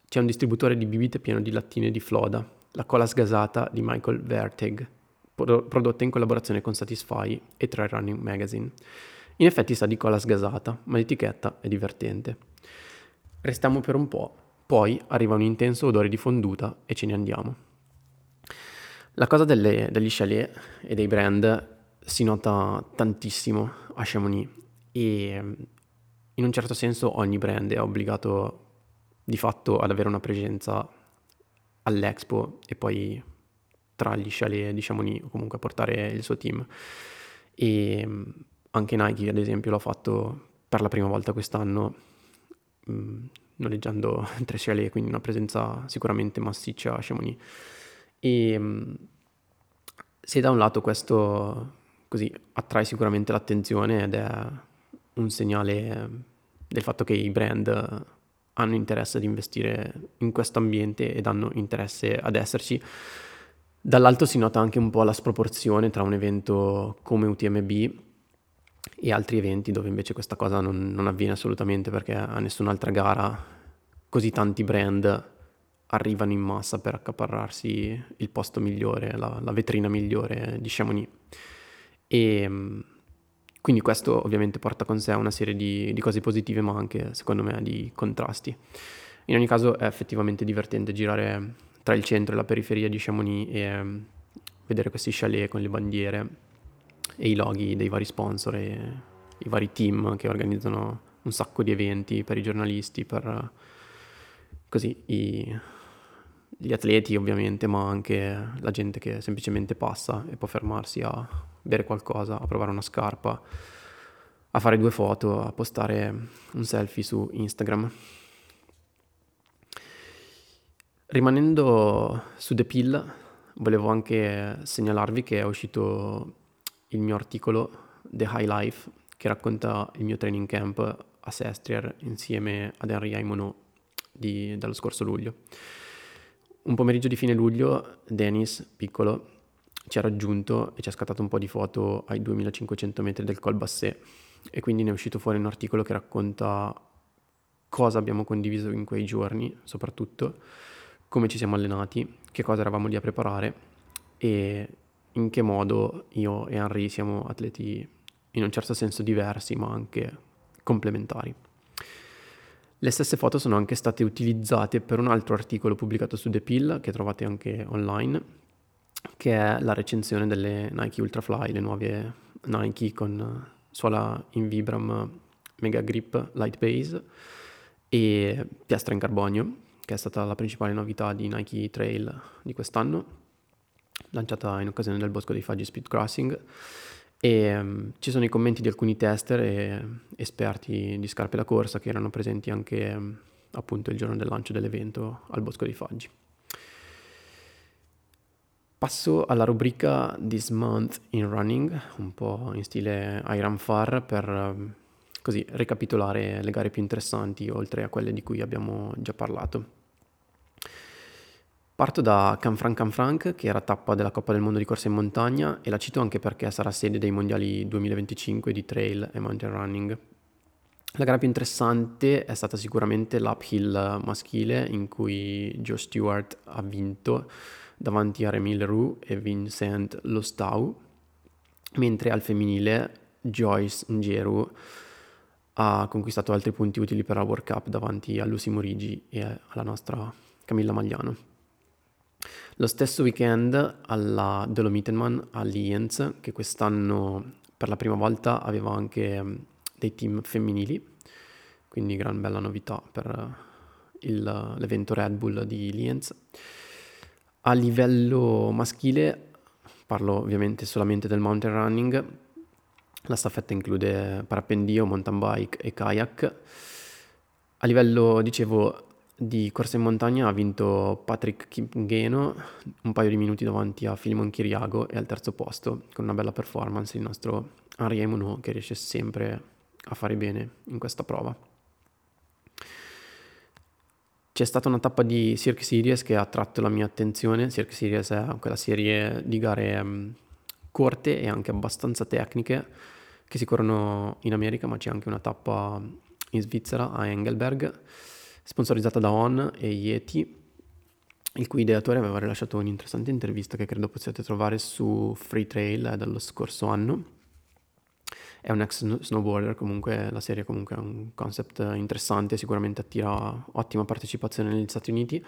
C'è un distributore di bibite pieno di lattine di Floda, la cola sgasata di Michael Verteg, prodotta in collaborazione con Satisfy e Trail Running Magazine. In effetti sa di cola sgasata, ma l'etichetta è divertente. Restiamo per un po'. Poi arriva un intenso odore di fonduta e ce ne andiamo. La cosa delle, degli chalet e dei brand si nota tantissimo a Chamonix e in un certo senso ogni brand è obbligato di fatto ad avere una presenza all'Expo e poi tra gli chalet di Chamonix o comunque a portare il suo team. E anche Nike ad esempio l'ha fatto per la prima volta quest'anno, mh, noleggiando tre chalet, quindi una presenza sicuramente massiccia a Chamonix. E se da un lato questo così attrae sicuramente l'attenzione ed è un segnale del fatto che i brand hanno interesse ad investire in questo ambiente ed hanno interesse ad esserci, dall'alto si nota anche un po' la sproporzione tra un evento come U T M B e altri eventi dove invece questa cosa non, non avviene assolutamente, perché a nessun'altra gara così tanti brand arrivano in massa per accaparrarsi il posto migliore, la, la vetrina migliore di Chamonix. E quindi questo ovviamente porta con sé una serie di, di cose positive, ma anche secondo me di contrasti. In ogni caso è effettivamente divertente girare tra il centro e la periferia di Chamonix e vedere questi chalet con le bandiere e i loghi dei vari sponsor e i vari team che organizzano un sacco di eventi per i giornalisti, per così i, gli atleti ovviamente, ma anche la gente che semplicemente passa e può fermarsi a bere qualcosa, a provare una scarpa, a fare due foto, a postare un selfie su Instagram. Rimanendo su The Pill, volevo anche segnalarvi che è uscito il mio articolo The High Life, che racconta il mio training camp a Sestri insieme ad Henry Aimono di, dallo scorso luglio. Un pomeriggio di fine luglio Dennis, piccolo, ci ha raggiunto e ci ha scattato un po' di foto ai duemilacinquecento metri del Col Basset, e quindi ne è uscito fuori un articolo che racconta cosa abbiamo condiviso in quei giorni, soprattutto come ci siamo allenati, che cosa eravamo lì a preparare e in che modo io e Henry siamo atleti in un certo senso diversi ma anche complementari. Le stesse foto sono anche state utilizzate per un altro articolo pubblicato su The Pill, che trovate anche online, che è la recensione delle Nike Ultrafly, le nuove Nike con suola in Vibram Mega Grip Light Base e piastra in carbonio, che è stata la principale novità di Nike Trail di quest'anno, lanciata in occasione del Bosco dei Faggi Speed Crossing. E um, ci sono i commenti di alcuni tester e esperti di scarpe da corsa che erano presenti anche um, appunto il giorno del lancio dell'evento al Bosco dei Faggi. Passo alla rubrica This Month in Running, un po' in stile Iron Far, per così ricapitolare le gare più interessanti oltre a quelle di cui abbiamo già parlato. Parto da Canfranc-Canfranc, che era tappa della Coppa del Mondo di corsa in montagna, e la cito anche perché sarà sede dei mondiali duemilaventicinque di trail e mountain running. La gara più interessante è stata sicuramente l'uphill maschile, in cui Joe Stewart ha vinto davanti a Rémi Leroux e Vincent Lostau, mentre al femminile Joyce Ngeru ha conquistato altri punti utili per la World Cup davanti a Lucy Morigi e alla nostra Camilla Magliano. Lo stesso weekend alla Dolomitenman a Lienz, che quest'anno per la prima volta aveva anche dei team femminili, quindi gran bella novità per il, l'evento Red Bull di Lienz. A livello maschile, parlo ovviamente solamente del mountain running, la staffetta include parapendio, mountain bike e kayak. A livello, dicevo, di corsa in montagna ha vinto Patrick Kipengeno un paio di minuti davanti a Philemon Chiriago, e al terzo posto, con una bella performance, il nostro Henry Aimono, che riesce sempre a fare bene in questa prova. C'è stata una tappa di Cirque Series che ha attratto la mia attenzione. Cirque Series è quella serie di gare um, corte e anche abbastanza tecniche che si corrono in America, ma c'è anche una tappa in Svizzera a Engelberg, sponsorizzata da On e Yeti, il cui ideatore aveva rilasciato un'interessante intervista che credo possiate trovare su Free Trail eh, dello scorso anno. È un ex snowboarder, comunque la serie comunque è un concept interessante, sicuramente attira ottima partecipazione negli Stati Uniti.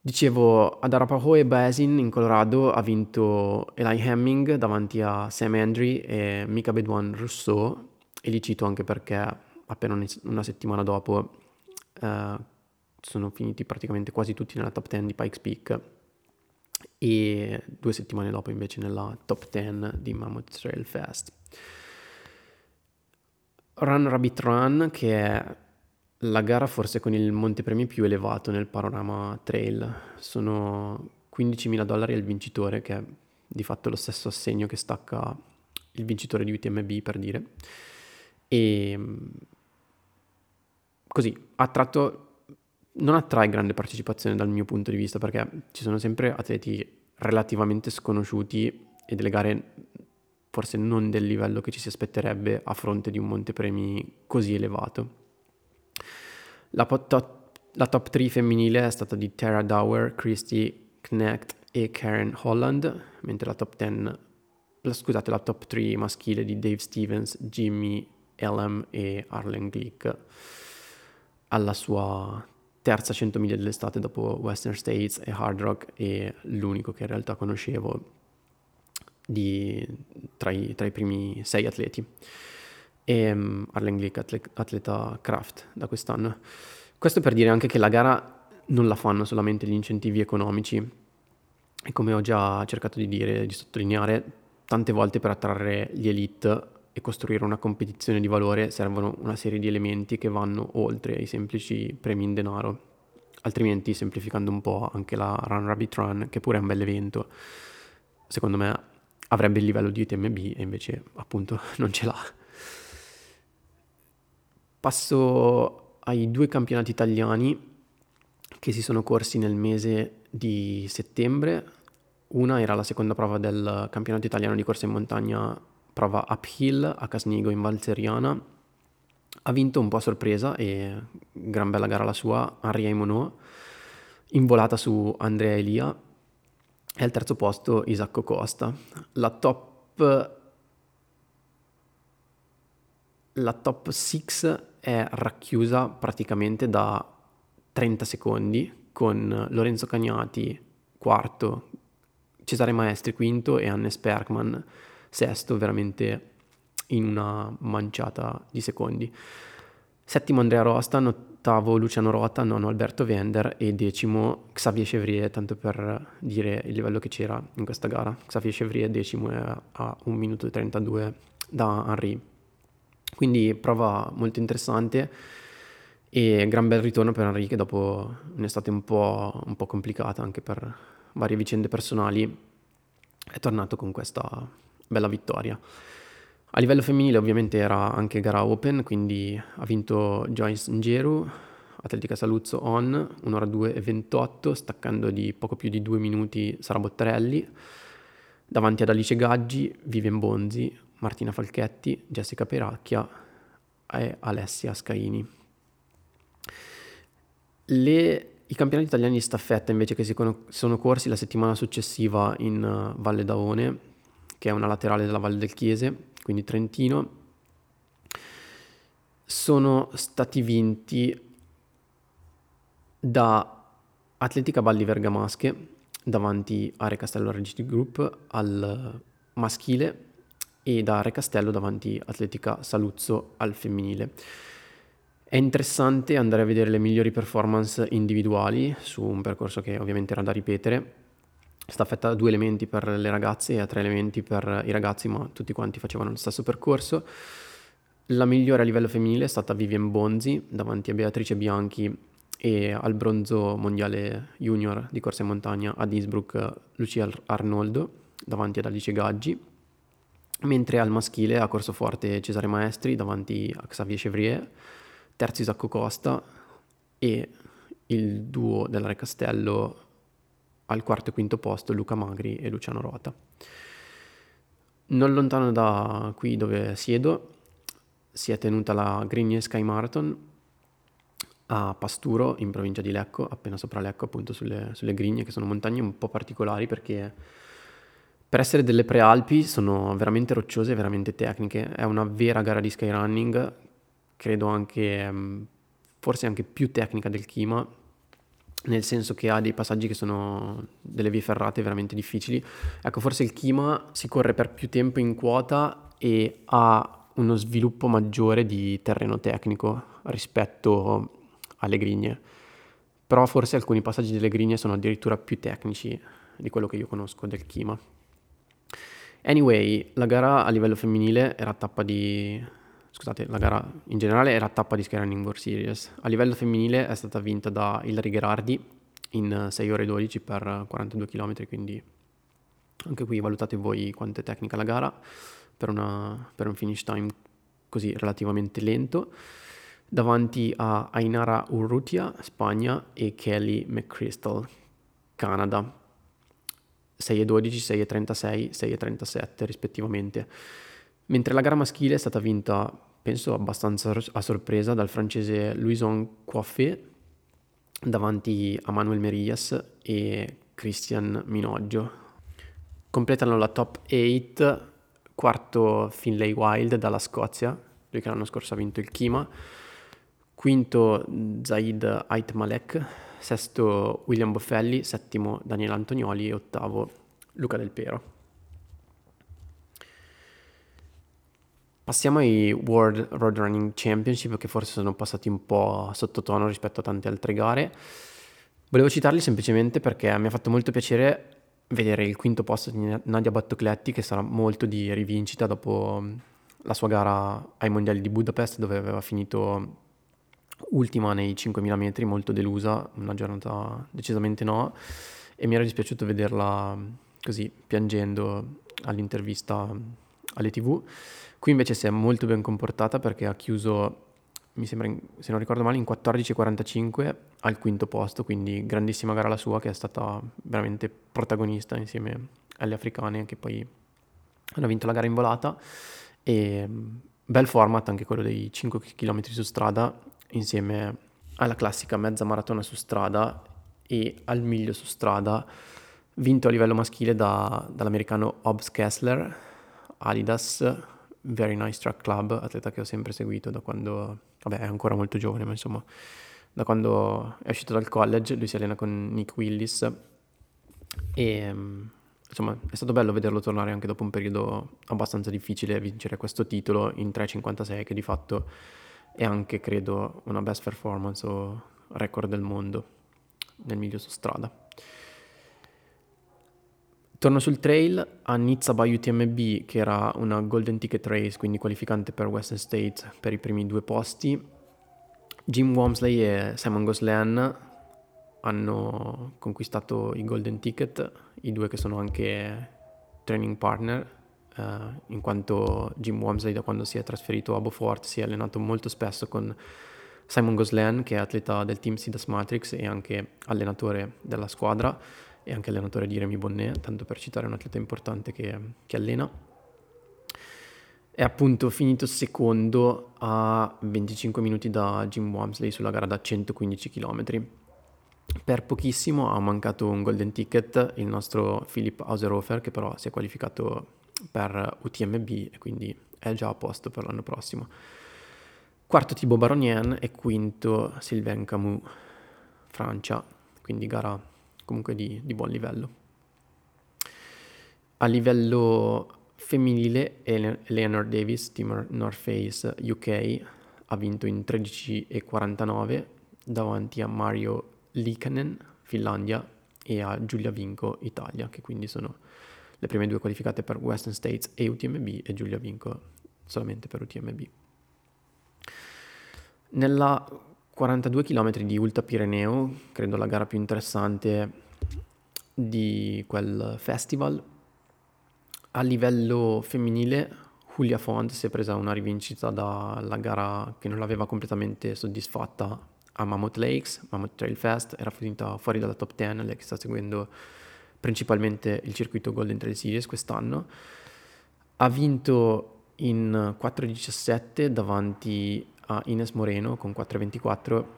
Dicevo, ad Arapahoe Basin in Colorado ha vinto Eli Hemming davanti a Sam Hendry e Mika Bedouin Rousseau, e li cito anche perché appena una settimana dopo eh, sono finiti praticamente quasi tutti nella top dieci di Pikes Peak e due settimane dopo invece nella top dieci di Mammoth Trail Fest. Run Rabbit Run, che è la gara forse con il montepremi più elevato nel panorama trail, sono quindicimila dollari al vincitore, che è di fatto lo stesso assegno che stacca il vincitore di U T M B, per dire, e così ha attratto, non attrae grande partecipazione dal mio punto di vista, perché ci sono sempre atleti relativamente sconosciuti e delle gare forse non del livello che ci si aspetterebbe a fronte di un montepremi così elevato. La, pot- la top tre femminile è stata di Tara Dower, Christy Knecht e Karen Holland, mentre la top dieci, la, scusate, la top tre maschile di Dave Stevens, Jimmy Elam e Arlen Glick, alla sua terza centomiglia dell'estate dopo Western States e Hard Rock, e l'unico che in realtà conoscevo Di, tra, i, tra i primi sei atleti, e um, Arlen Glick, atleta, atleta craft da quest'anno. Questo per dire anche che la gara non la fanno solamente gli incentivi economici, e come ho già cercato di dire, di sottolineare, tante volte per attrarre gli elite e costruire una competizione di valore servono una serie di elementi che vanno oltre ai semplici premi in denaro, altrimenti, semplificando un po', anche la Run Rabbit Run, che pure è un bel evento, secondo me avrebbe il livello di U T M B e invece appunto non ce l'ha. Passo ai due campionati italiani che si sono corsi nel mese di settembre. Una era la seconda prova del campionato italiano di corsa in montagna, prova uphill a Casnigo in Val Seriana. Ha vinto un po' a sorpresa, e gran bella gara la sua, Henri Aymonod, in volata su Andrea Elia, e al terzo posto Isacco Costa. La top la top sei è racchiusa praticamente da trenta secondi, con Lorenzo Cagnati quarto, Cesare Maestri quinto e Hannes Perkman sesto, veramente in una manciata di secondi. Settimo Andrea Rostan, ottavo Luciano Rota, nono Alberto Vender e decimo Xavier Chevrier, tanto per dire il livello che c'era in questa gara. Xavier Chevrier decimo a un minuto e trentadue da Henri. Quindi prova molto interessante e gran bel ritorno per Henri, che dopo un'estate un po', un po' complicata anche per varie vicende personali è tornato con questa bella vittoria. A livello femminile ovviamente era anche gara open, quindi ha vinto Joyce Ngeru, Atletica Saluzzo On, un'ora due e ventotto, staccando di poco più di due minuti Sara Bottarelli, davanti ad Alice Gaggi, Vivian Bonzi, Martina Falchetti, Jessica Peracchia e Alessia Scaini. Le, I campionati italiani di staffetta invece che si con- sono corsi la settimana successiva in Valle d'Aone, che è una laterale della Valle del Chiese, quindi Trentino, sono stati vinti da Atletica Valli Bergamasche davanti a Re Castello Regiti Group al maschile e da Re Castello davanti Atletica Saluzzo al femminile. È interessante andare a vedere le migliori performance individuali su un percorso che ovviamente era da ripetere. Staffetta a due elementi per le ragazze e a tre elementi per i ragazzi, ma tutti quanti facevano lo stesso percorso. La migliore a livello femminile è stata Vivian Bonzi davanti a Beatrice Bianchi e al bronzo mondiale junior di corsa in montagna ad Innsbruck Lucia Arnoldo davanti ad Alice Gaggi, mentre al maschile ha corso forte Cesare Maestri davanti a Xavier Chevrier, terzo Isacco Costa e il duo della Re Castello al quarto e quinto posto Luca Magri e Luciano Rota. Non lontano da qui dove siedo si è tenuta la Grigne Sky Marathon a Pasturo in provincia di Lecco, appena sopra Lecco, appunto sulle, sulle Grigne, che sono montagne un po' particolari perché per essere delle prealpi sono veramente rocciose e veramente tecniche. È una vera gara di skyrunning, credo anche forse anche più tecnica del Kima, nel senso che ha dei passaggi che sono delle vie ferrate veramente difficili. Ecco, forse il Kima si corre per più tempo in quota e ha uno sviluppo maggiore di terreno tecnico rispetto alle Grigne, però forse alcuni passaggi delle Grigne sono addirittura più tecnici di quello che io conosco del Kima. Anyway, la gara a livello femminile era tappa di... Scusate, la gara in generale era tappa di Skyrunning World Series. A livello femminile è stata vinta da Ilari Gherardi in sei ore e dodici per quarantadue chilometri, quindi anche qui valutate voi quanto è tecnica la gara per, una, per un finish time così relativamente lento, davanti a Ainara Urrutia, Spagna, e Kelly McChrystal, Canada, sei e dodici, sei e trentasei, sei e trentasette rispettivamente. Mentre la gara maschile è stata vinta, penso abbastanza a sorpresa, dal francese Louison Coiffé davanti a Manuel Merillas e Christian Minoggio. Completano la top otto quarto Finlay Wild dalla Scozia, lui che l'anno scorso ha vinto il Kima, quinto Zaid Ait Malek, sesto William Boffelli, settimo Daniele Antonioli e ottavo Luca Del Pero. Passiamo ai World Road Running Championship, che forse sono passati un po' sottotono rispetto a tante altre gare. Volevo citarli semplicemente perché mi ha fatto molto piacere vedere il quinto posto di Nadia Battocletti, che sarà molto di rivincita dopo la sua gara ai mondiali di Budapest, dove aveva finito ultima nei cinquemila metri, molto delusa, una giornata decisamente no, e mi era dispiaciuto vederla così piangendo all'intervista alle tv. Qui invece si è molto ben comportata perché ha chiuso mi sembra, in, se non ricordo male, in quattordici quarantacinque al quinto posto, quindi grandissima gara la sua, che è stata veramente protagonista insieme alle africane, che poi hanno vinto la gara in volata. E bel format anche quello dei cinque chilometri su strada, insieme alla classica mezza maratona su strada e al miglio su strada, vinto a livello maschile da, dall'americano Hobbs Kessler, Adidas, Very Nice Track Club, atleta che ho sempre seguito da quando, vabbè, è ancora molto giovane, ma insomma da quando è uscito dal college. Lui si allena con Nick Willis e insomma è stato bello vederlo tornare anche dopo un periodo abbastanza difficile, vincere questo titolo in tre cinquantasei, che di fatto è anche, credo, una best performance o record del mondo nel miglio su strada. Torno sul trail a Nizza by U T M B, che era una golden ticket race, quindi qualificante per Western States per i primi due posti. Jim Walmsley e Simon Goslan hanno conquistato i golden ticket, i due che sono anche training partner, eh, in quanto Jim Walmsley, da quando si è trasferito a Beaufort, si è allenato molto spesso con Simon Goslan, che è atleta del team Sidas Matrix e anche allenatore della squadra, e anche allenatore di Rémi Bonnet, tanto per citare un atleta importante che, che allena. È appunto finito secondo a venticinque minuti da Jim Walmsley sulla gara da centoquindici chilometri. Per pochissimo ha mancato un golden ticket il nostro Philipp Hauserhofer, che però si è qualificato per U T M B e quindi è già a posto per l'anno prossimo. Quarto Thibaut Baronien e quinto Sylvain Camus, Francia, quindi gara comunque di, di buon livello. A livello femminile, Eleanor Davis, team North Face U K, ha vinto in tredici quarantanove davanti a Mario Liikanen, Finlandia, e a Giulia Vinco, Italia, che quindi sono le prime due qualificate per Western States e U T M B, e Giulia Vinco solamente per U T M B. Nella quarantadue chilometri di Ultra Pireneo, credo la gara più interessante di quel festival, a livello femminile Julia Font si è presa una rivincita dalla gara che non l'aveva completamente soddisfatta a Mammoth Lakes, Mammoth Trail Fest. Era finita fuori dalla top dieci, lei che sta seguendo principalmente il circuito Golden Trail Series quest'anno. Ha vinto in quattro diciassette davanti a Ines Moreno con quattro ventiquattro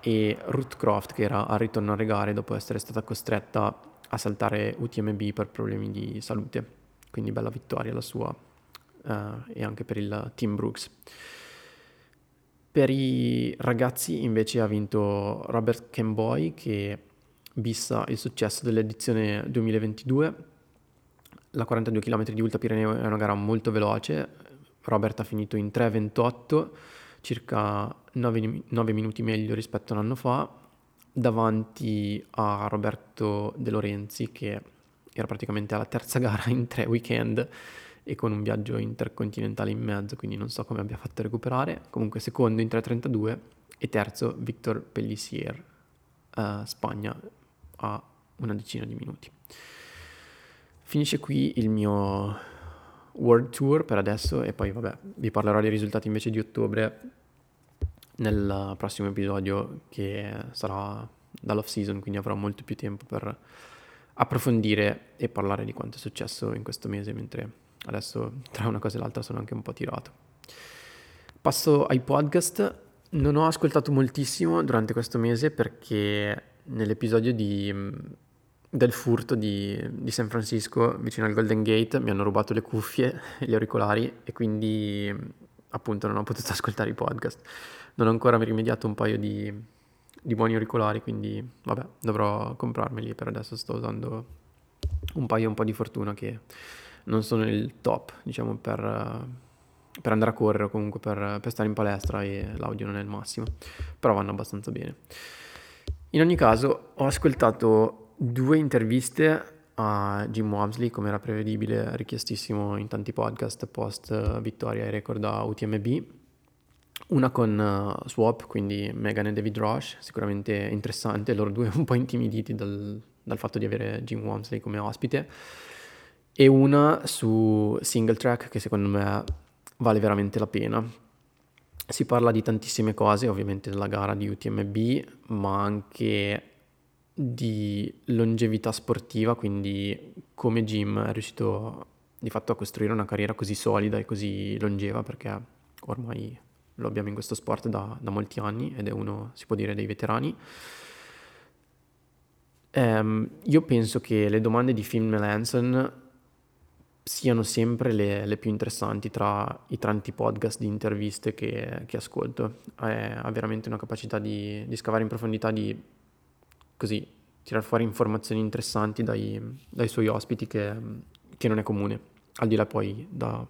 e Ruth Croft, che era al ritorno alle gare dopo essere stata costretta a saltare U T M B per problemi di salute, quindi bella vittoria la sua, eh, e anche per il team Brooks. Per i ragazzi invece ha vinto Robert Kemboy, che bissa il successo dell'edizione duemilaventidue. La quarantadue chilometri di Ultra Pireneo è una gara molto veloce. Robert ha finito in tre ventotto, circa nove minuti meglio rispetto a un anno fa, davanti a Roberto De Lorenzi, che era praticamente alla terza gara in tre weekend e con un viaggio intercontinentale in mezzo, quindi non so come abbia fatto a recuperare. Comunque secondo in tre trentadue e terzo Victor Pellissier, eh, Spagna, a una decina di minuti. Finisce qui il mio World Tour per adesso, e poi vabbè, vi parlerò dei risultati invece di ottobre nel prossimo episodio, che sarà dall'off season, quindi avrò molto più tempo per approfondire e parlare di quanto è successo in questo mese, mentre adesso tra una cosa e l'altra sono anche un po' tirato. Passo ai podcast. Non ho ascoltato moltissimo durante questo mese perché nell'episodio di del furto di, di San Francisco vicino al Golden Gate mi hanno rubato le cuffie e gli auricolari, e quindi appunto non ho potuto ascoltare i podcast. Non ho ancora rimediato un paio di, di buoni auricolari, quindi vabbè, dovrò comprarmeli. Per adesso sto usando un paio un po' di fortuna, che non sono il top, diciamo, per, per andare a correre o comunque per, per stare in palestra, e l'audio non è il massimo, però vanno abbastanza bene. In ogni caso, ho ascoltato due interviste a Jim Walmsley, come era prevedibile, richiestissimo in tanti podcast post vittoria e record a U T M B. Una con uh, Swap, quindi Megan e David Roche, sicuramente interessante, loro due un po' intimiditi dal, dal fatto di avere Jim Walmsley come ospite, e una su Single Track, che secondo me vale veramente la pena. si parla di tantissime cose, ovviamente della gara di U T M B, ma anche di longevità sportiva, quindi come Jim è riuscito di fatto a costruire una carriera così solida e così longeva, perché ormai lo abbiamo in questo sport da, da molti anni ed è uno, si può dire, dei veterani. Um, io penso che le domande di Finn Melanson siano sempre le, le più interessanti tra i tanti podcast di interviste che, che ascolto. È, ha veramente una capacità di, di scavare in profondità, di così tirar fuori informazioni interessanti dai, dai suoi ospiti, che, che non è comune, al di là poi da,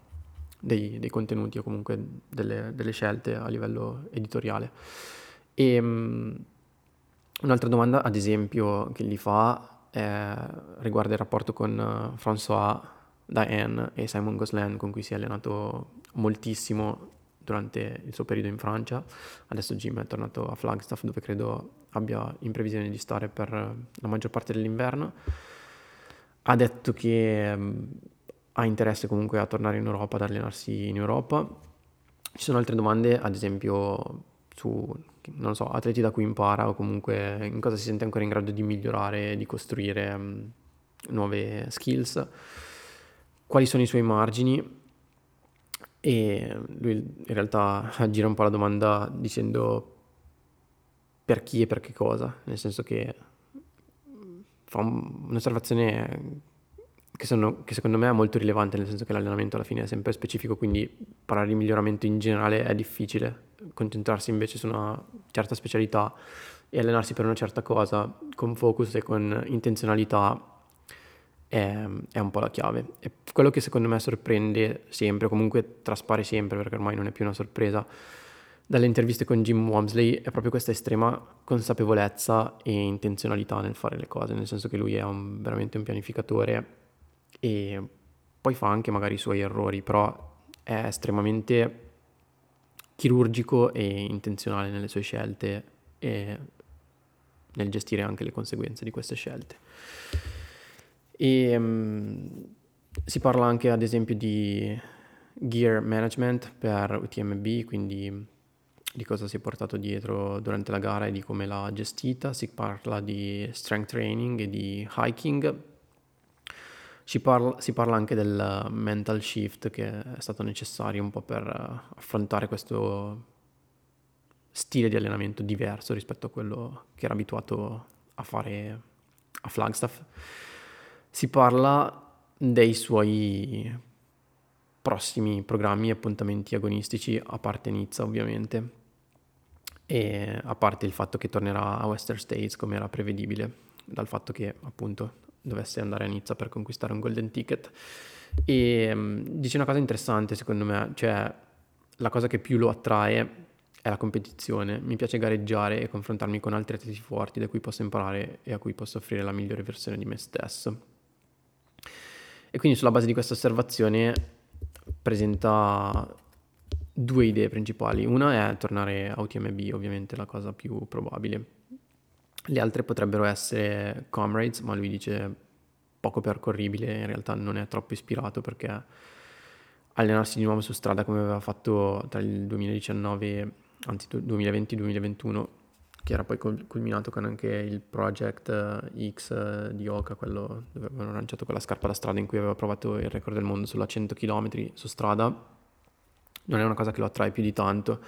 dei, dei contenuti o comunque delle, delle scelte a livello editoriale. E um, un'altra domanda, ad esempio, che gli fa è, riguarda il rapporto con François Daen e Simon Gosselin, con cui si è allenato moltissimo durante il suo periodo in Francia. Adesso Jim è tornato a Flagstaff, dove credo abbia in previsione di stare per la maggior parte dell'inverno. Ha detto che ha interesse comunque a tornare in Europa, ad allenarsi in Europa. Ci sono altre domande, ad esempio, su, non so, atleti da cui impara, o comunque in cosa si sente ancora in grado di migliorare, di costruire um, nuove skills, quali sono i suoi margini. E lui in realtà aggira un po' la domanda dicendo per chi e per che cosa, nel senso che fa un, un'osservazione che, sono, che secondo me è molto rilevante, nel senso che l'allenamento alla fine è sempre specifico, quindi parlare di miglioramento in generale è difficile. Concentrarsi invece su una certa specialità e allenarsi per una certa cosa con focus e con intenzionalità è, è un po' la chiave. E quello che secondo me sorprende sempre, comunque traspare sempre, perché ormai non è più una sorpresa, dalle interviste con Jim Wamsley è proprio questa estrema consapevolezza e intenzionalità nel fare le cose, nel senso che lui è un, veramente un pianificatore, e poi fa anche magari i suoi errori, però è estremamente chirurgico e intenzionale nelle sue scelte e nel gestire anche le conseguenze di queste scelte. E, um, si parla anche, ad esempio, di gear management per U T M B, quindi di cosa si è portato dietro durante la gara e di come l'ha gestita. Si parla di strength training e di hiking. Si parla, si parla anche del mental shift che è stato necessario un po' per affrontare questo stile di allenamento diverso rispetto a quello che era abituato a fare a Flagstaff. Si parla dei suoi prossimi programmi e appuntamenti agonistici, a parte Nizza ovviamente, e a parte il fatto che tornerà a Western States, come era prevedibile, dal fatto che appunto dovesse andare a Nizza per conquistare un golden ticket. E um, dice una cosa interessante secondo me, cioè la cosa che più lo attrae è la competizione. Mi piace gareggiare e confrontarmi con altri atleti forti da cui posso imparare e a cui posso offrire la migliore versione di me stesso. E quindi sulla base di questa osservazione presenta due idee principali. Una è tornare a U T M B, ovviamente la cosa più probabile. Le altre potrebbero essere Comrades, ma lui dice poco percorribile, in realtà non è troppo ispirato, perché allenarsi di nuovo su strada come aveva fatto tra il duemiladiciannove, anzi duemilaventi duemilaventuno, che era poi culminato con anche il Project X di Oka, quello dove avevano lanciato quella scarpa da strada in cui aveva provato il record del mondo sulla cento chilometri su strada, non è una cosa che lo attrae più di tanto.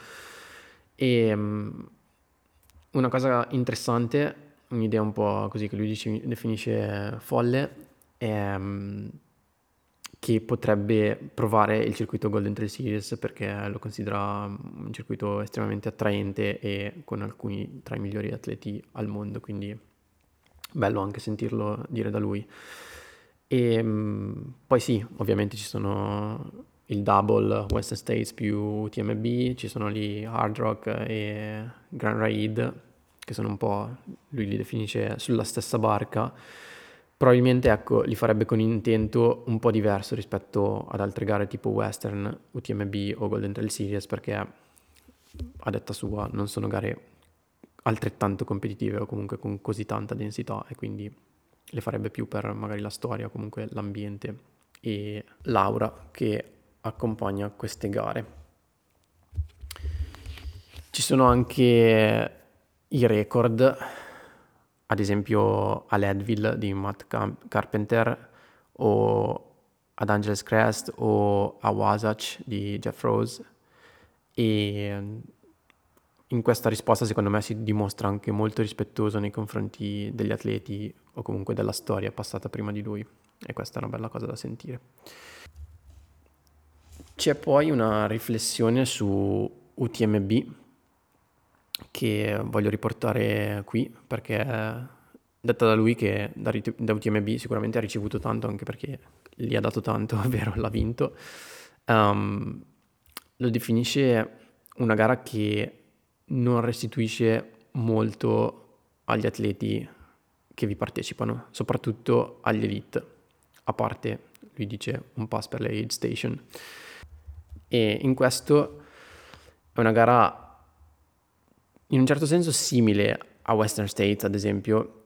E una cosa interessante, un'idea un po' così che lui dice, definisce folle, è che potrebbe provare il circuito Golden Trail Series, perché lo considera un circuito estremamente attraente e con alcuni tra i migliori atleti al mondo, quindi bello anche sentirlo dire da lui. E poi sì, ovviamente ci sono il double Western States più U T M B, ci sono lì Hard Rock e Grand Raid, che sono un po', lui li definisce sulla stessa barca. Probabilmente, ecco, li farebbe con intento un po' diverso rispetto ad altre gare tipo Western, U T M B o Golden Trail Series, perché a detta sua non sono gare altrettanto competitive o comunque con così tanta densità, e quindi le farebbe più per magari la storia o comunque l'ambiente e l'aura che accompagna queste gare. Ci sono anche i record, ad esempio a Leadville di Matt Carpenter, o ad Angeles Crest, o a Wasatch di Jeff Rose. E in questa risposta secondo me si dimostra anche molto rispettoso nei confronti degli atleti o comunque della storia passata prima di lui, e questa è una bella cosa da sentire. C'è poi una riflessione su U T M B che voglio riportare qui, perché detta da lui che da, da U T M B sicuramente ha ricevuto tanto, anche perché gli ha dato tanto, ovvero l'ha vinto. Um, lo definisce una gara che non restituisce molto agli atleti che vi partecipano, soprattutto agli elite, a parte, lui dice, un pass per le aid station. E in questo è una gara in un certo senso simile a Western States, ad esempio,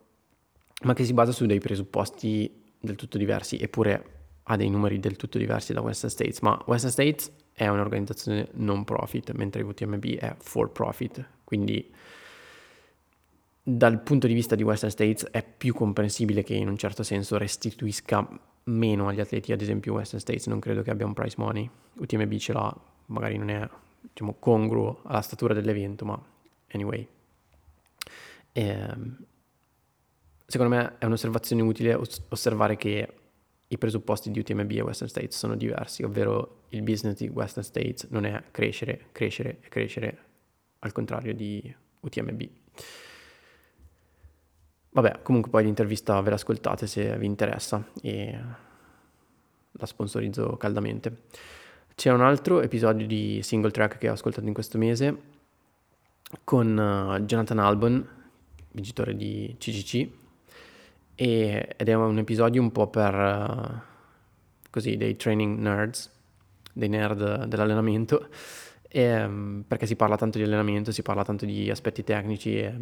ma che si basa su dei presupposti del tutto diversi, eppure ha dei numeri del tutto diversi da Western States. Ma Western States è un'organizzazione non profit, mentre U T M B è for profit, quindi dal punto di vista di Western States è più comprensibile che in un certo senso restituisca meno agli atleti. Ad esempio Western States non credo che abbia un prize money, U T M B ce l'ha, magari non è, diciamo, congruo alla statura dell'evento, ma anyway. ehm Secondo me è un'osservazione utile osservare che i presupposti di U T M B e Western States sono diversi, ovvero il business di Western States non è crescere, crescere e crescere, al contrario di U T M B. Vabbè, comunque poi l'intervista ve l'ascoltate se vi interessa e la sponsorizzo caldamente. C'è un altro episodio di Single Track che ho ascoltato in questo mese con Jonathan Albon, vincitore di C C C. Ed è un episodio un po' per così dei training nerds, dei nerd dell'allenamento, e, perché si parla tanto di allenamento, si parla tanto di aspetti tecnici. E,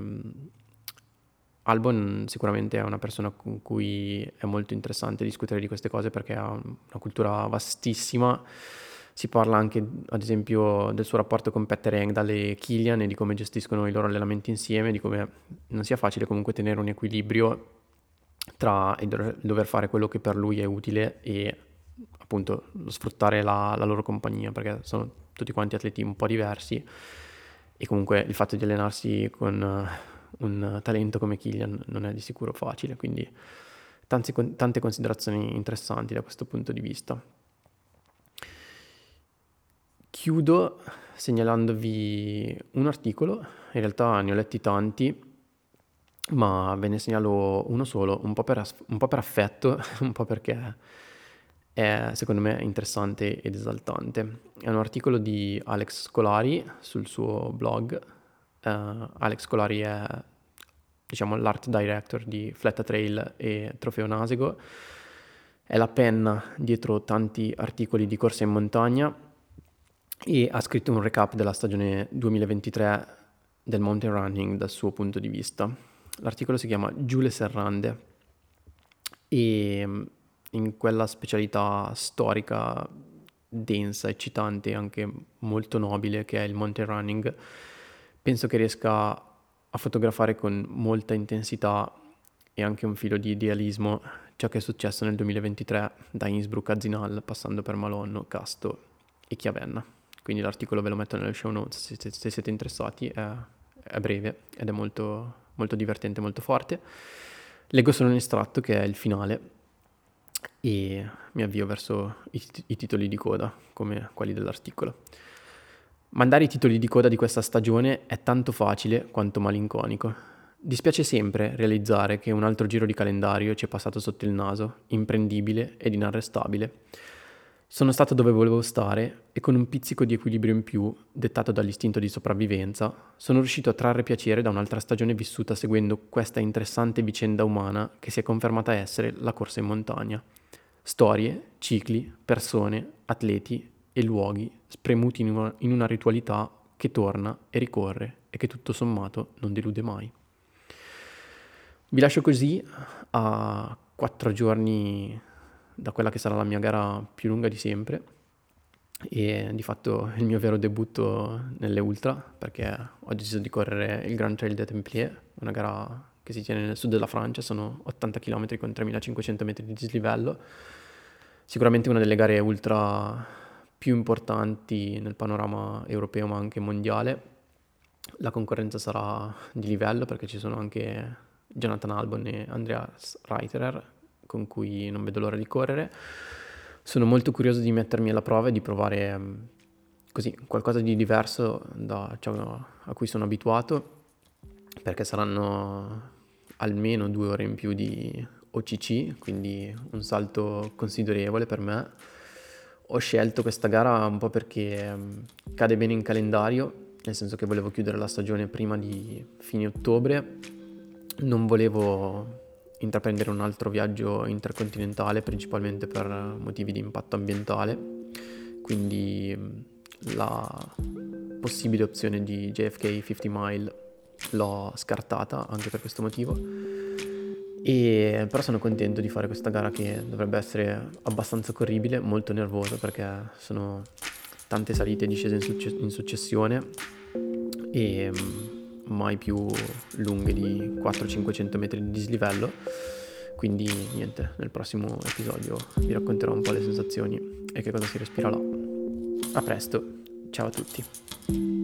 Albon sicuramente è una persona con cui è molto interessante discutere di queste cose, perché ha una cultura vastissima. Si parla anche, ad esempio, del suo rapporto con Petter Engdahl e Kilian e di come gestiscono i loro allenamenti insieme, di come non sia facile comunque tenere un equilibrio tra il dover fare quello che per lui è utile e appunto sfruttare la, la loro compagnia, perché sono tutti quanti atleti un po' diversi, e comunque il fatto di allenarsi con un talento come Kilian non è di sicuro facile, quindi tante, tante considerazioni interessanti da questo punto di vista. Chiudo segnalandovi un articolo, in realtà ne ho letti tanti, ma ve ne segnalo uno solo, un po' per, aff- un po' per affetto, un po' perché è secondo me interessante ed esaltante. È un articolo di Alex Scolari sul suo blog. Uh, Alex Scolari è, diciamo, l'art director di Fletta Trail e Trofeo Nasego, è la penna dietro tanti articoli di corsa in montagna e ha scritto un recap della stagione duemilaventitré del mountain running dal suo punto di vista. L'articolo si chiama Giù le serrande e in quella specialità storica densa, eccitante, anche molto nobile che è il mountain running, penso che riesca a fotografare con molta intensità e anche un filo di idealismo ciò che è successo nel duemilaventitré da Innsbruck a Zinal, passando per Malonno, Casto e Chiavenna. Quindi l'articolo ve lo metto nelle show notes se, se siete interessati, è, è breve ed è molto... molto divertente, molto forte. Leggo solo un estratto che è il finale e mi avvio verso i, tit- i titoli di coda, come quelli dell'articolo. Mandare i titoli di coda di questa stagione è tanto facile quanto malinconico. Dispiace sempre realizzare che un altro giro di calendario ci è passato sotto il naso, imprendibile ed inarrestabile. Sono stato dove volevo stare e con un pizzico di equilibrio in più, dettato dall'istinto di sopravvivenza, sono riuscito a trarre piacere da un'altra stagione vissuta seguendo questa interessante vicenda umana che si è confermata essere la corsa in montagna. Storie, cicli, persone, atleti e luoghi spremuti in una, in una ritualità che torna e ricorre e che tutto sommato non delude mai. Vi lascio così a quattro giorni da quella che sarà la mia gara più lunga di sempre, e di fatto il mio vero debutto nelle ultra, perché ho deciso di correre il Grand Trail des Templiers, una gara che si tiene nel sud della Francia, sono ottanta chilometri con tremilacinquecento metri di dislivello, sicuramente una delle gare ultra più importanti nel panorama europeo ma anche mondiale. La concorrenza sarà di livello perché ci sono anche Jonathan Albon e Andreas Reiterer, con cui non vedo l'ora di correre. Sono molto curioso di mettermi alla prova e di provare così qualcosa di diverso da ciò a cui sono abituato, perché saranno almeno due ore in più di O C C, quindi un salto considerevole per me. Ho scelto questa gara un po' perché cade bene in calendario, nel senso che volevo chiudere la stagione prima di fine ottobre, non volevo intraprendere un altro viaggio intercontinentale principalmente per motivi di impatto ambientale, quindi la possibile opzione di J F K cinquanta mile l'ho scartata anche per questo motivo, e però sono contento di fare questa gara che dovrebbe essere abbastanza corribile, molto nervoso perché sono tante salite e discese in, succe- in successione e mai più lunghe di quattrocento-cinquecento metri di dislivello, quindi niente, nel prossimo episodio vi racconterò un po' le sensazioni e che cosa si respira là. A presto, ciao a tutti.